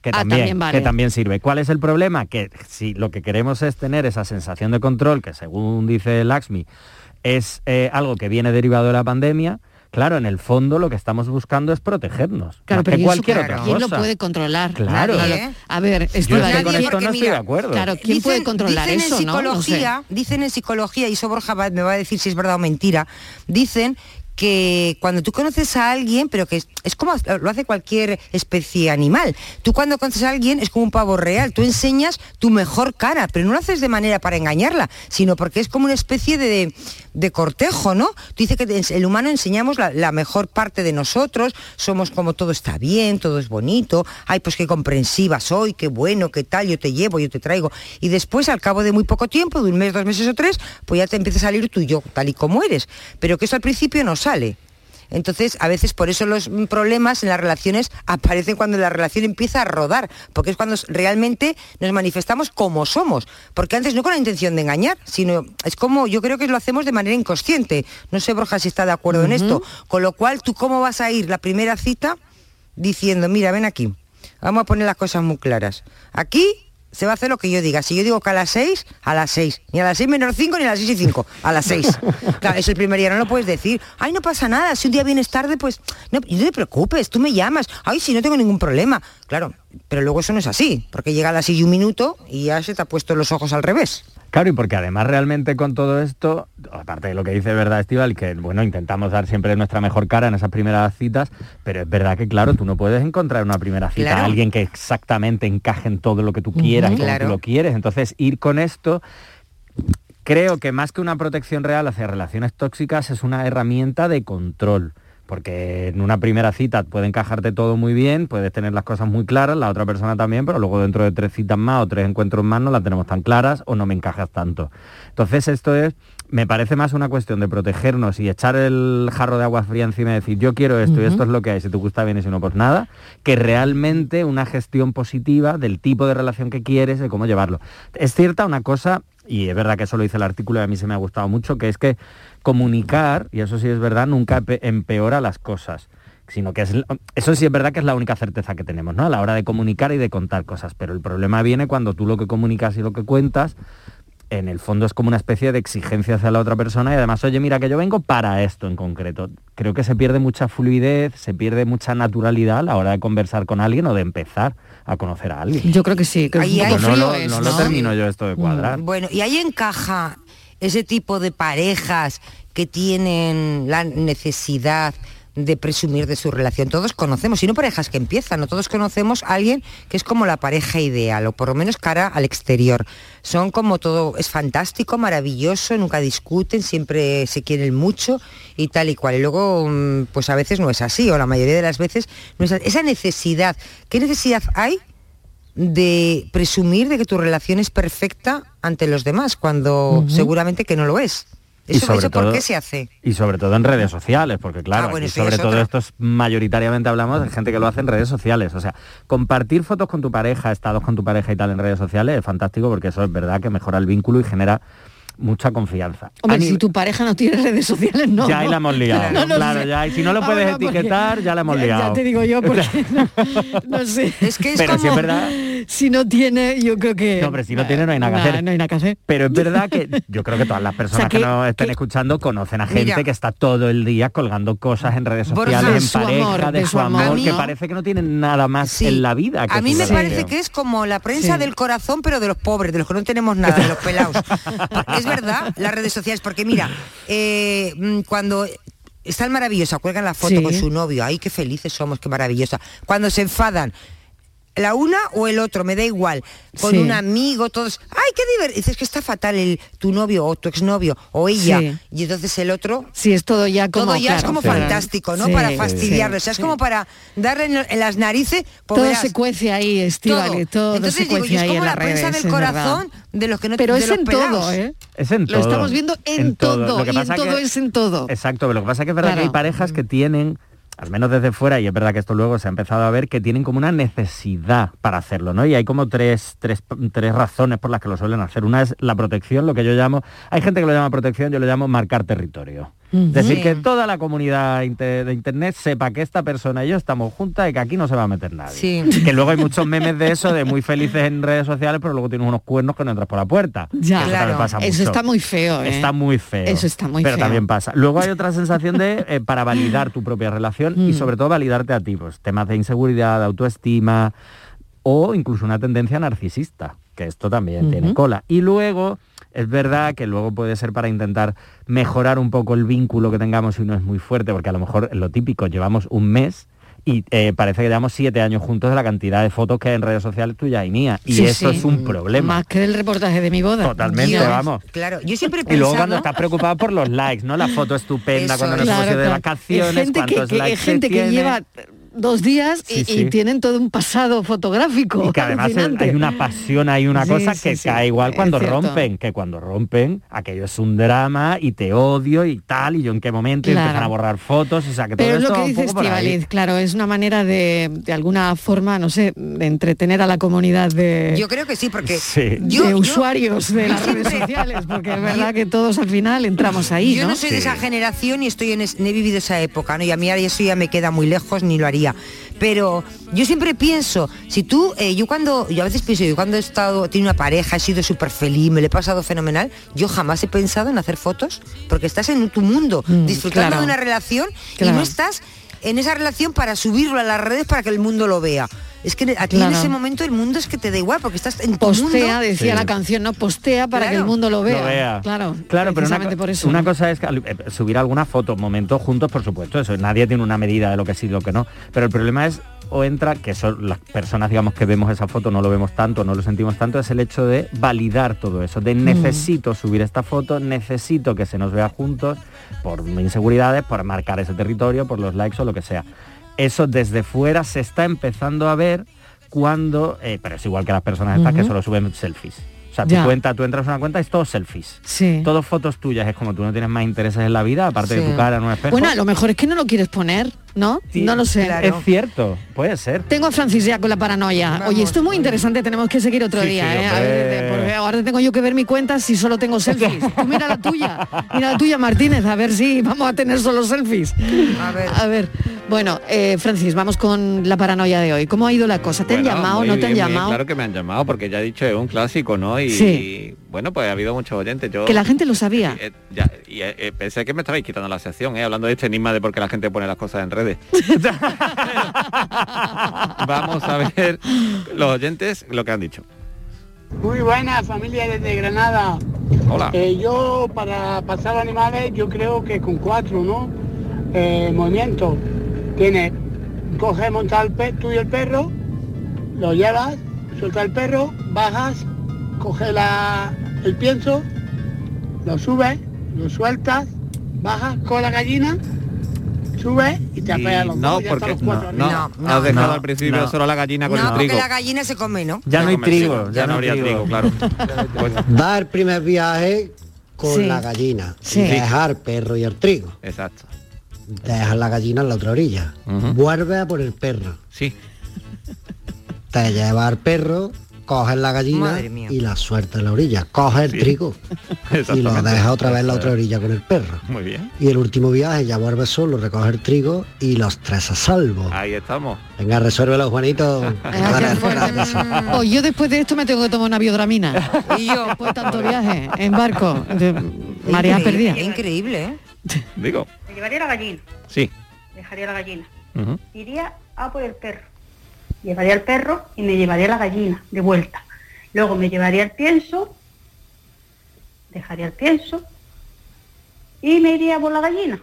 Que también vale, que también sirve. ¿Cuál es el problema? Que si lo que queremos es tener esa sensación de control, que según dice Laksmi, es algo que viene derivado de la pandemia, claro, en el fondo lo que estamos buscando es protegernos. Claro, pero que cualquier otra cosa. ¿Quién lo puede controlar? Claro. Nadie. A ver, esto yo con esto no estoy de acuerdo. Claro, ¿quién puede controlar eso? Psicología, no sé. Dicen en psicología, y eso Borja me va a decir si es verdad o mentira, dicen que cuando tú conoces a alguien, pero que es como lo hace cualquier especie animal, tú cuando conoces a alguien es como un pavo real, tú enseñas tu mejor cara, pero no lo haces de manera para engañarla, sino porque es como una especie de cortejo, ¿no? Tú dices que el humano enseñamos la mejor parte de nosotros, somos como todo está bien, todo es bonito, ay, pues qué comprensiva soy, qué bueno, qué tal, yo te llevo, yo te traigo, y después al cabo de muy poco tiempo, de un mes, 2 meses o 3, pues ya te empieza a salir tú y yo, tal y como eres, pero que eso al principio no sale. Entonces, a veces por eso los problemas en las relaciones aparecen cuando la relación empieza a rodar, porque es cuando realmente nos manifestamos como somos, porque antes no con la intención de engañar, sino es como, yo creo que lo hacemos de manera inconsciente. No sé, Borja, si está de acuerdo en esto. Con lo cual, ¿tú cómo vas a ir la primera cita diciendo, mira, ven aquí, vamos a poner las cosas muy claras? Aquí se va a hacer lo que yo diga. Si yo digo que a las 6, ni a las 6 menos 5, ni a las 6 y 5, a las 6. Claro, es el primer día, no lo puedes decir. Ay, no pasa nada, si un día vienes tarde, pues no te preocupes, tú me llamas. Ay, si no tengo ningún problema. Claro, pero luego eso no es así, porque llega a las 6 y un minuto y ya se te ha puesto los ojos al revés. Claro, y porque además realmente con todo esto, aparte de lo que dice verdad Estíbal, que bueno, intentamos dar siempre nuestra mejor cara en esas primeras citas, pero es verdad que claro, tú no puedes encontrar una primera cita a alguien que exactamente encaje en todo lo que tú quieras, como tú lo quieres. Entonces, ir con esto, creo que más que una protección real hacia relaciones tóxicas, es una herramienta de control. Porque en una primera cita puede encajarte todo muy bien, puedes tener las cosas muy claras, la otra persona también, pero luego dentro de 3 citas más o 3 encuentros más no las tenemos tan claras o no me encajas tanto. Entonces esto es Me parece más una cuestión de protegernos y echar el jarro de agua fría encima y decir yo quiero esto y esto es lo que hay, si te gusta bien y si no pues nada, que realmente una gestión positiva del tipo de relación que quieres, de cómo llevarlo. Es cierta una cosa, y es verdad que eso lo dice el artículo y a mí se me ha gustado mucho, que es que comunicar, y eso sí es verdad, nunca empeora las cosas, sino que es, eso sí es verdad que es la única certeza que tenemos, ¿no? A la hora de comunicar y de contar cosas, pero el problema viene cuando tú lo que comunicas y lo que cuentas en el fondo es como una especie de exigencia hacia la otra persona y además, oye, mira que yo vengo para esto en concreto. Creo que se pierde mucha fluidez, se pierde mucha naturalidad a la hora de conversar con alguien o de empezar a conocer a alguien. Yo creo que sí. Creo ahí que hay frío, no lo termino yo esto de cuadrar. Bueno, y ahí encaja ese tipo de parejas que tienen la necesidad de presumir de su relación. Todos conocemos, y no parejas que empiezan, no todos conocemos a alguien que es como la pareja ideal, o por lo menos cara al exterior. Son como todo, es fantástico, maravilloso, nunca discuten, siempre se quieren mucho y tal y cual. Y luego, pues a veces no es así, o la mayoría de las veces no es así. Esa necesidad, ¿qué necesidad hay de presumir de que tu relación es perfecta ante los demás, cuando seguramente que no lo es? ¿Eso por qué se hace? Y sobre todo en redes sociales, porque claro, bueno, aquí sobre todo esto mayoritariamente hablamos de gente que lo hace en redes sociales. O sea, compartir fotos con tu pareja, estados con tu pareja y tal en redes sociales es fantástico, porque eso es verdad que mejora el vínculo y genera mucha confianza. Hombre, si tu pareja no tiene redes sociales, no. Ya ahí la hemos liado, claro, ya. Y si no lo puedes etiquetar, ya la hemos liado. Ya te digo yo, porque no sé. Es que es pero como... si es verdad... Si no tiene, yo creo que... No, hombre, si no tiene no hay nada que hacer. No hay nada que hacer. Pero es verdad que yo creo que todas las personas, o sea, que nos estén escuchando conocen a gente que está todo el día colgando cosas en redes sociales, en pareja, amor, de su amor, que parece que no tienen nada más en la vida. Que a mí me parece que es como la prensa del corazón, pero de los pobres, de los que no tenemos nada, de los pelados. Es verdad, las redes sociales, porque mira, cuando... Está maravillosa, cuelgan la foto con su novio, ay, qué felices somos, qué maravillosa. Cuando se enfadan... la una o el otro, me da igual, con un amigo, todos, ¡ay, qué divertido! Dices que está fatal tu novio o tu exnovio o ella, y entonces el otro... Sí, es todo ya como... Todo ya es como fantástico, ¿no? Para fastidiarlo, o sea, es como para darle en las narices... Pues, todo verás, se cuece ahí, Estíbaliz, todo entonces, se cuece ahí en las redes. Es como la prensa del corazón de los que no... Pero es en todo, ¿eh? Es en todo. Lo estamos viendo en todo, y en todo es en todo. Exacto, pero lo que pasa es que es verdad que hay parejas que tienen... al menos desde fuera, y es verdad que esto luego se ha empezado a ver, que tienen como una necesidad para hacerlo, ¿no? Y hay como tres razones por las que lo suelen hacer. Una es la protección, lo que yo llamo... Hay gente que lo llama protección, yo lo llamo marcar territorio. Es decir, que toda la comunidad de Internet sepa que esta persona y yo estamos juntas y que aquí no se va a meter nadie. Sí. Que luego hay muchos memes de eso, de muy felices en redes sociales, pero luego tienes unos cuernos que no entras por la puerta. Ya, claro. Eso está muy feo, ¿eh? Está muy feo. Eso está muy feo. Pero también pasa. Luego hay otra sensación de, para validar tu propia relación y sobre todo validarte a ti. Pues, temas de inseguridad, de autoestima o incluso una tendencia narcisista, que esto también tiene cola. Y luego... es verdad que luego puede ser para intentar mejorar un poco el vínculo que tengamos si no es muy fuerte, porque a lo mejor lo típico, llevamos un mes y parece que llevamos 7 años juntos de la cantidad de fotos que hay en redes sociales tuya y mía. Y eso es un problema. Más que el reportaje de mi boda. Totalmente, Dios, vamos. Claro, yo siempre pensaba... Y luego cuando estás preocupado por los likes, ¿no? La foto estupenda, eso, cuando nos hemos ido de vacaciones, cuántos likes se tiene. Gente que lleva... 2 días y tienen todo un pasado fotográfico. Y que además hay una pasión, hay una cosa que cae igual cuando rompen, que cuando rompen aquello es un drama y te odio y tal, y yo en qué momento empiezan a borrar fotos, o sea que todo esto... Pero es lo que dice Estivaliz, claro, es una manera de alguna forma, no sé, de entretener a la comunidad de... Yo creo que sí, porque... Sí. De usuarios de las redes sociales, porque es verdad que todos al final entramos ahí, ¿no? Yo no soy de esa generación y estoy he vivido esa época, ¿no? Y a mí eso ya me queda muy lejos, ni lo haría. Pero yo siempre pienso, si tú, yo a veces pienso, yo cuando tengo una pareja, he sido súper feliz, me lo he pasado fenomenal, yo jamás he pensado en hacer fotos, porque estás en tu mundo, disfrutando de una relación y no estás en esa relación para subirlo a las redes para que el mundo lo vea. Es que a ti en ese momento el mundo es que te da igual, porque estás en tu mundo. Postea, decía la canción, ¿no? Postea para que el mundo lo vea. Claro, pero una cosa es que, subir alguna foto, momentos juntos, por supuesto, eso, nadie tiene una medida de lo que sí, lo que no. Pero el problema es, o entra, que son las personas, digamos, que vemos esa foto, no lo vemos tanto, no lo sentimos tanto, es el hecho de validar todo eso, de necesito subir esta foto, necesito que se nos vea juntos, por inseguridades, por marcar ese territorio, por los likes o lo que sea. Eso desde fuera se está empezando a ver cuando... pero es igual que las personas estas que solo suben selfies. O sea, tu cuenta, tú entras a una cuenta y es todo selfies. Sí. Todos fotos tuyas. Es como tú no tienes más intereses en la vida, aparte de tu cara en un espejo. Bueno, a lo mejor es que no lo quieres poner, ¿no? Sí, no lo sé. Claro. Es cierto, puede ser. Tengo a Francis ya con la paranoia. Vamos, oye, esto es muy interesante, tenemos que seguir otro día. Porque ahora tengo yo que ver mi cuenta si solo tengo selfies. Tú mira la tuya, Martínez, a ver si vamos a tener solo selfies. A ver. Bueno, Francis, vamos con la paranoia de hoy. ¿Cómo ha ido la cosa? ¿Te han llamado o no te han llamado? Claro que me han llamado, porque ya he dicho, es un clásico, ¿no? Y bueno, pues ha habido muchos oyentes. Yo, que la gente lo sabía. Y pensé que me estabais quitando la sección, hablando de este enigma de por qué la gente pone las cosas en redes. Vamos a ver los oyentes lo que han dicho. Muy buena, familia desde Granada. Hola. Yo, para pasar animales, yo creo que con 4, ¿no? Movimientos. Tienes, coges, montar tú y el perro, lo llevas, suelta el perro, bajas, coges el pienso, lo subes, lo sueltas, bajas con la gallina, subes y te apeas los dos. No, porque no has dejado al principio solo la gallina con el trigo. No, porque la gallina se come, ¿no? Ya no hay trigo, ya no habría trigo, claro. Va el primer viaje con la gallina, dejar perro y el trigo. Exacto. Dejas la gallina en la otra orilla, vuelve a por el perro. Sí. Te lleva al perro, coges la gallina y la sueltas en la orilla. Coges el trigo y lo dejas otra vez en la otra orilla con el perro. Muy bien. Y el último viaje ya vuelve solo, recoges el trigo y los tres a salvo. Ahí estamos. Venga, resuélvelo, Juanito. O yo después de esto me tengo que tomar una biodramina. Y yo, después de tanto viaje, en barco, marea perdida. Increíble, ¿eh? Digo. Me llevaría la gallina. Sí. Dejaría la gallina. Iría a por el perro. Llevaría al perro y me llevaría la gallina de vuelta. Luego me llevaría el pienso. Dejaría el pienso. Y me iría por la gallina.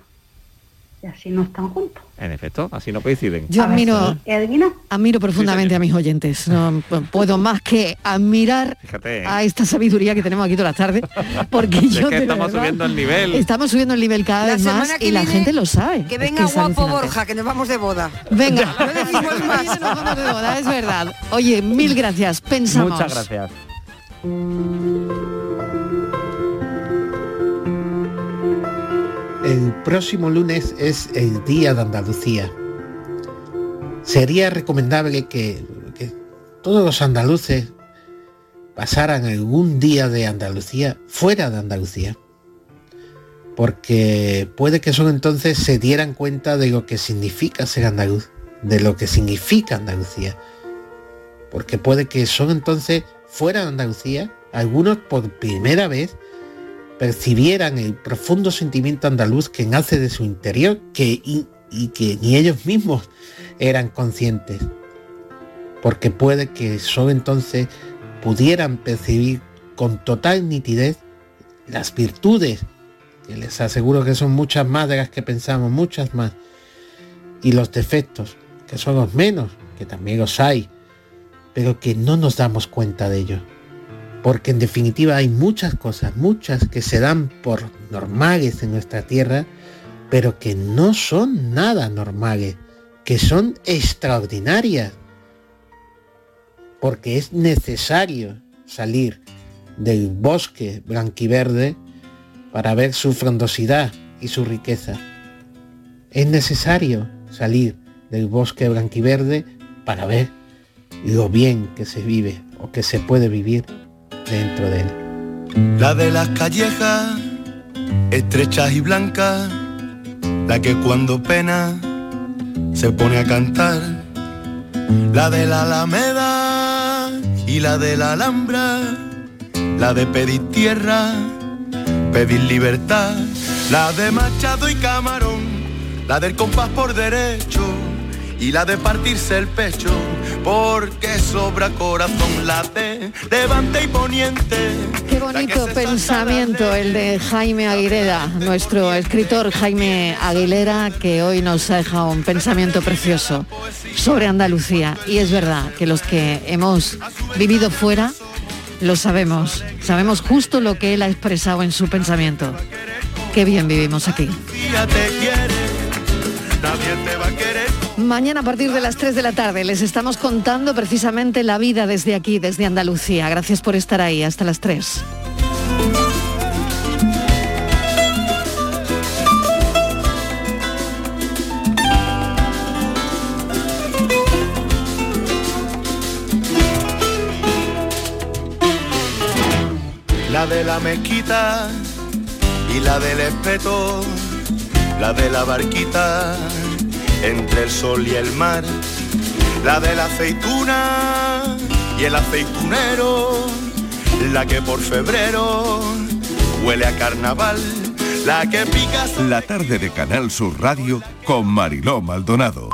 Y así no están juntos. En efecto, así no coinciden. Yo admiro profundamente a mis oyentes. No puedo más que admirar a esta sabiduría que tenemos aquí todas las tardes. Porque estamos subiendo el nivel. Estamos subiendo el nivel cada vez más y la gente lo sabe. Que venga guapo Borja, que nos vamos de boda. Venga, no decimos más. Nos vamos de boda, es verdad. Oye, mil gracias. Pensamos. Muchas gracias. El próximo lunes es el Día de Andalucía. Sería recomendable que todos los andaluces pasaran algún día de Andalucía fuera de Andalucía, porque puede que solo entonces se dieran cuenta de lo que significa ser andaluz, de lo que significa Andalucía, porque puede que solo entonces fuera de Andalucía, algunos por primera vez, percibieran el profundo sentimiento andaluz que nace de su interior y que ni ellos mismos eran conscientes, porque puede que solo entonces pudieran percibir con total nitidez las virtudes, que les aseguro que son muchas más de las que pensamos, muchas más, y los defectos, que son los menos, que también los hay, pero que no nos damos cuenta de ellos. Porque en definitiva hay muchas cosas, muchas que se dan por normales en nuestra tierra, pero que no son nada normales, que son extraordinarias. Porque es necesario salir del bosque blanquiverde para ver su frondosidad y su riqueza. Es necesario salir del bosque blanquiverde para ver lo bien que se vive o que se puede vivir dentro de él. La de las callejas estrechas y blancas, la que cuando pena se pone a cantar, la de la Alameda y la de la Alhambra, la de pedir tierra, pedir libertad, la de Machado y Camarón, la del compás por derecho y la de partirse el pecho, porque sobra corazón, late, levante y poniente. Qué bonito pensamiento el de Jaime Aguilera, nuestro escritor Jaime Aguilera, que hoy nos ha dejado un pensamiento precioso sobre Andalucía. Y es verdad que los que hemos vivido fuera lo sabemos. Sabemos justo lo que él ha expresado en su pensamiento. Qué bien vivimos aquí. Nadie te va a querer. Mañana a partir de las 3 de la tarde les estamos contando precisamente la vida desde aquí, desde Andalucía. Gracias por estar ahí. Hasta las 3. La de la mezquita y la del espeto, la de la barquita entre el sol y el mar, la de la aceituna y el aceitunero, la que por febrero huele a carnaval, la que pica. La tarde de Canal Sur Radio con Mariló Maldonado.